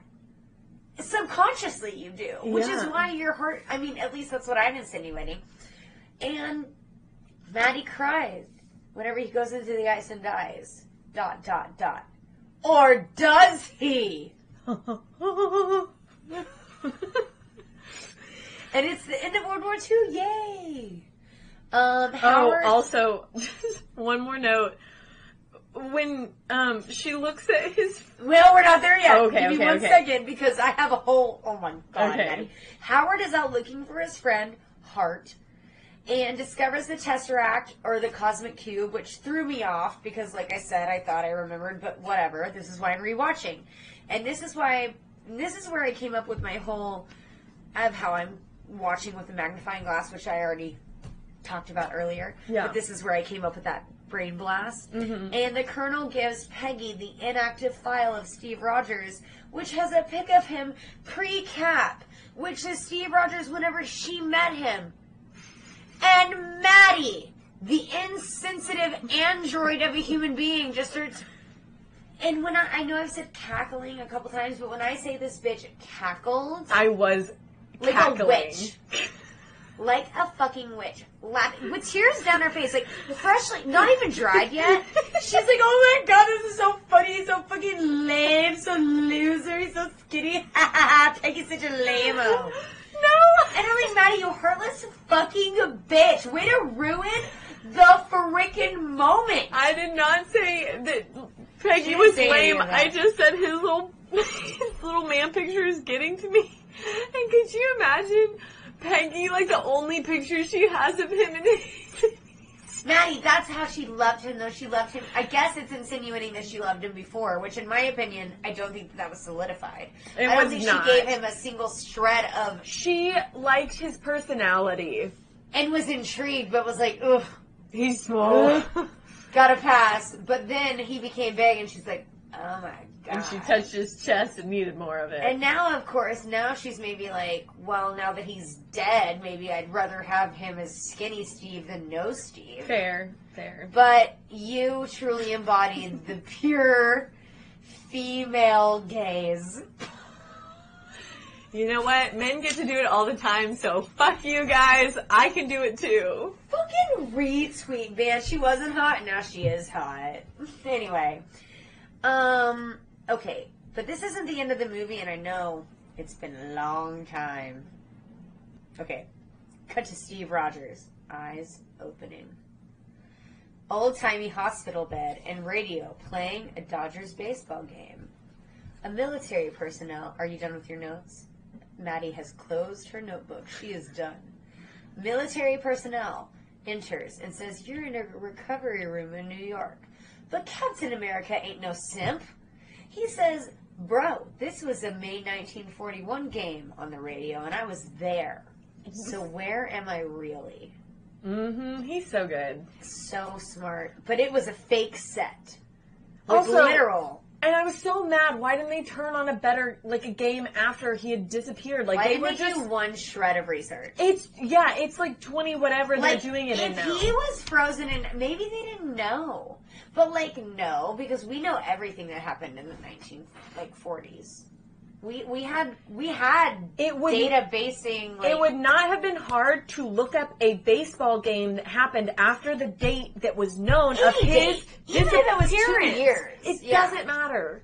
Subconsciously you do. Which yeah. is why your heart... I mean, at least that's what I'm insinuating. And... Maddie cries whenever he goes into the ice and dies. Dot, dot, dot. Or does he? And it's the end of World War Two. Yay! Um, Howard... Oh, also, one more note. When um, she looks at his... Well, we're not there yet. Oh, okay, Give me okay, one okay. second, because I have a whole... Oh, my God, okay. Maddie. Howard is out looking for his friend, Hart, and discovers the Tesseract, or the Cosmic Cube, which threw me off, because like I said, I thought I remembered, but whatever, this is why I'm rewatching. And this is why, this is where I came up with my whole, of how I'm watching with the magnifying glass, which I already talked about earlier. Yeah. But this is where I came up with that brain blast. Mm-hmm. And the Colonel gives Peggy the inactive file of Steve Rogers, which has a pic of him pre-Cap, which is Steve Rogers whenever she met him. And Maddie, the insensitive android of a human being, just starts... And when I... I know I've said cackling a couple times, but when I say this bitch cackled... I was cackling. Like a witch. Like a fucking witch. Laughing, with tears down her face, like, freshly... Not even dried yet. She's like, oh my God, this is so funny, so fucking lame, so loser, he's so skinny. Ha ha ha, Peggy's such a lame-o. No! And I'm like, Maddie, you heartless fucking bitch. Way to ruin the frickin' moment. I did not say that Peggy was lame. I just said his little, his little man picture is getting to me. And could you imagine Peggy, like, the only picture she has of him in his... Maddie, that's how she loved him, though. She loved him. I guess it's insinuating that she loved him before, which, in my opinion, I don't think that, that was solidified. It I don't was think not. She gave him a single shred of... She liked his personality. And was intrigued, but was like, ugh. He's small. Gotta pass. But then he became big, and she's like, oh, my God. And she touched his chest and needed more of it. And now, of course, now she's maybe like, well, now that he's dead, maybe I'd rather have him as skinny Steve than no Steve. Fair, fair. But you truly embodied the pure female gaze. You know what? Men get to do it all the time, so fuck you guys. I can do it too. Fucking retweet, man. She wasn't hot, now she is hot. Anyway. Um, okay. But this isn't the end of the movie, and I know it's been a long time. Okay. Cut to Steve Rogers. Eyes opening. Old-timey hospital bed and radio playing a Dodgers baseball game. A military personnel. Are you done with your notes? Maddie has closed her notebook. She is done. Military personnel enters and says, "You're in a recovery room in New York." But Captain America ain't no simp. He says, "Bro, this was a May nineteen forty-one game on the radio, and I was there. So where am I really?" Mm-hmm. He's so good. So smart. But it was a fake set. Like, also, literal. And I was so mad. Why didn't they turn on a better, like, a game after he had disappeared? Like, why they didn't were they just do one shred of research? It's yeah. It's like twenty whatever like, they're doing it in now. If he was frozen in, maybe they didn't know. But like, no, because we know everything that happened in the nineteen like forties. We we had we had it would, databasing. Like, it would not have been hard to look up a baseball game that happened after the date that was known of his disappearance. It yeah. doesn't matter.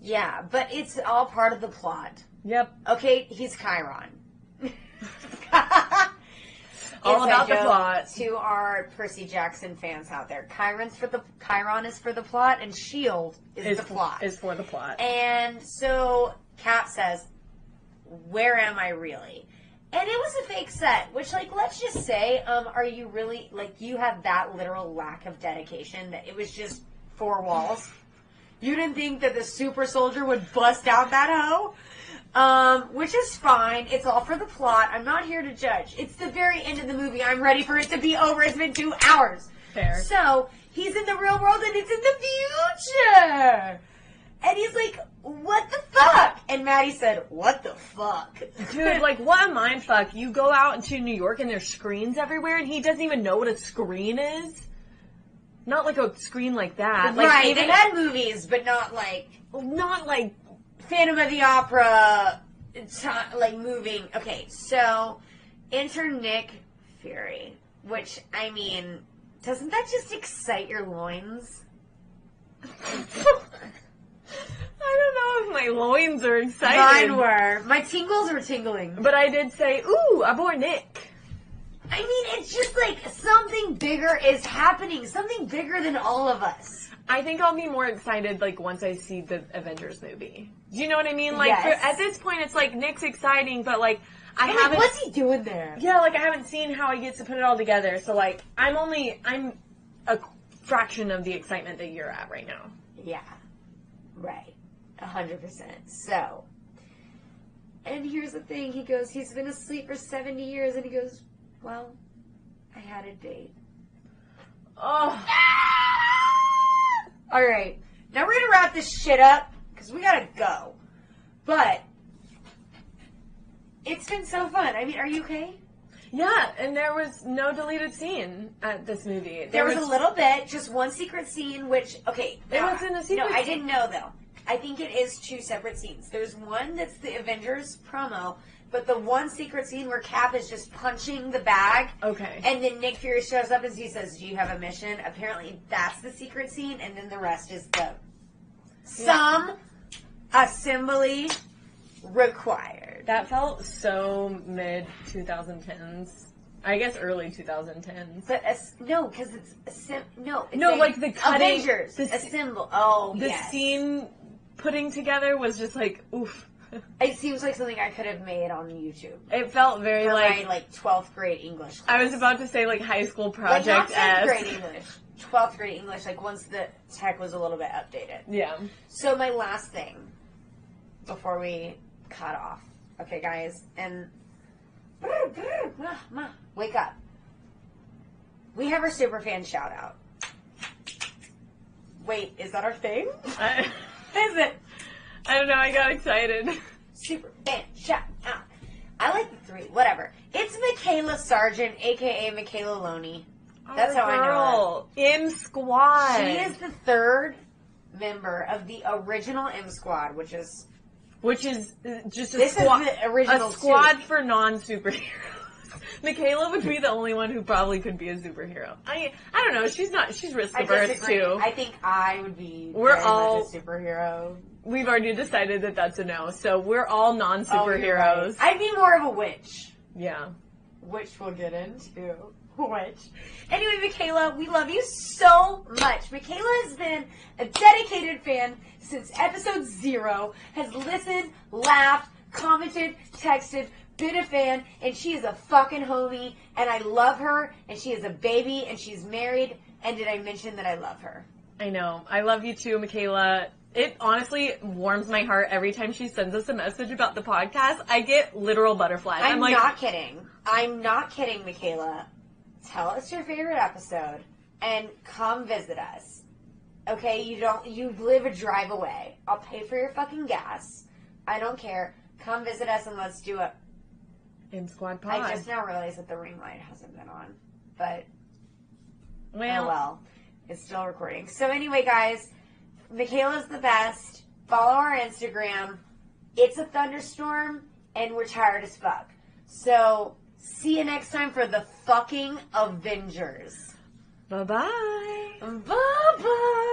Yeah, but it's all part of the plot. Yep. Okay, he's Chiron. All about the plot. To our Percy Jackson fans out there, Chiron's for the Chiron is for the plot, and Shield is, is the plot is for the plot. And so Cap says, "Where am I really?" And it was a fake set, which, like, let's just say, um, are you really, like, you have that literal lack of dedication that it was just four walls? You didn't think that the super soldier would bust out that hoe? Um, which is fine. It's all for the plot. I'm not here to judge. It's the very end of the movie. I'm ready for it to be over. It's been two hours. Fair. So, he's in the real world and it's in the future! And he's like, "What the fuck?" And Maddie said, "What the fuck?" Dude, like, what a mind fuck. You go out into New York and there's screens everywhere and he doesn't even know what a screen is. Not like a screen like that. Like, right, even, they had movies, but not like... Not like Phantom of the Opera, t- like, moving. Okay, so, enter Nick Fury, which, I mean, doesn't that just excite your loins? I don't know if my loins are excited. Mine were. My tingles were tingling. But I did say, "Ooh, I bore Nick." I mean, it's just like something bigger is happening. Something bigger than all of us. I think I'll be more excited, like, once I see the Avengers movie. Do you know what I mean? Like, yes. for, at this point, it's like, Nick's exciting, but, like, I and haven't... Like, what's he doing there? Yeah, like, I haven't seen how he gets to put it all together. So, like, I'm only... I'm a fraction of the excitement that you're at right now. Yeah. Right. A hundred percent. So, and here's the thing. He goes, he's been asleep for seventy years, and he goes, "Well, I had a date." Oh. All right. Now we're going to wrap this shit up, because we got to go. But it's been so fun. I mean, are you okay? Yeah, and there was no deleted scene at this movie. There, there was, was a little bit, just one secret scene, which, okay. It uh, wasn't a secret No, I didn't know, though. I think it is two separate scenes. There's one that's the Avengers promo, but the one secret scene where Cap is just punching the bag. Okay. And then Nick Fury shows up and he says, "Do you have a mission?" Apparently, that's the secret scene, and then the rest is the yeah. some assembly required. That felt so mid twenty tens. I guess early twenty tens. But as, no, because it's assemb- no. It's no, a, like the cutting, Avengers the, assemble. Oh, the yes. scene putting together was just like oof. It seems like something I could have made on YouTube. It felt very for like my, like twelfth grade English class. I was about to say like high school project. Like not tenth grade English, twelfth grade English. Like once the tech was a little bit updated. Yeah. So my last thing before we cut off, okay, guys, and. Brr, brr, ma, ma. Wake up. We have our superfan shout out. Wait, is that our thing? I, is it? I don't know, I got excited. Superfan shout out. I like the three, whatever. It's Michaela Sargent, a k a. Michaela Loney. That's our how girl. I know her. M Squad. She is the third member of the original M Squad, which is which is just a, this squad, is the original a squad suit. For non-superheroes. Michaela would be the only one who probably could be a superhero. I I don't know. She's not. She's risk averse too. I think I would be. We're all much a superhero. We've already decided that that's a no. So we're all non-superheroes. Oh, right. I'd be more of a witch. Yeah. Which we'll get into. Which. Anyway, Michaela, we love you so much. Michaela has been a dedicated fan since episode zero, has listened, laughed, commented, texted, been a fan, and she is a fucking homie, and I love her, and she is a baby, and she's married, and did I mention that I love her? I know. I love you too, Michaela. It honestly warms my heart every time she sends us a message about the podcast. I get literal butterflies. I'm, I'm like, not kidding. I'm not kidding, Michaela. Tell us your favorite episode and come visit us. Okay, you don't, you live a drive away. I'll pay for your fucking gas. I don't care. Come visit us and let's do a in Squad Pod. I just now realized that the ring light hasn't been on, but well, oh well, it's still recording. So anyway, guys, Michaela's the best. Follow our Instagram. It's a thunderstorm and we're tired as fuck. So see you next time for the fucking Avengers. Bye-bye. Bye-bye.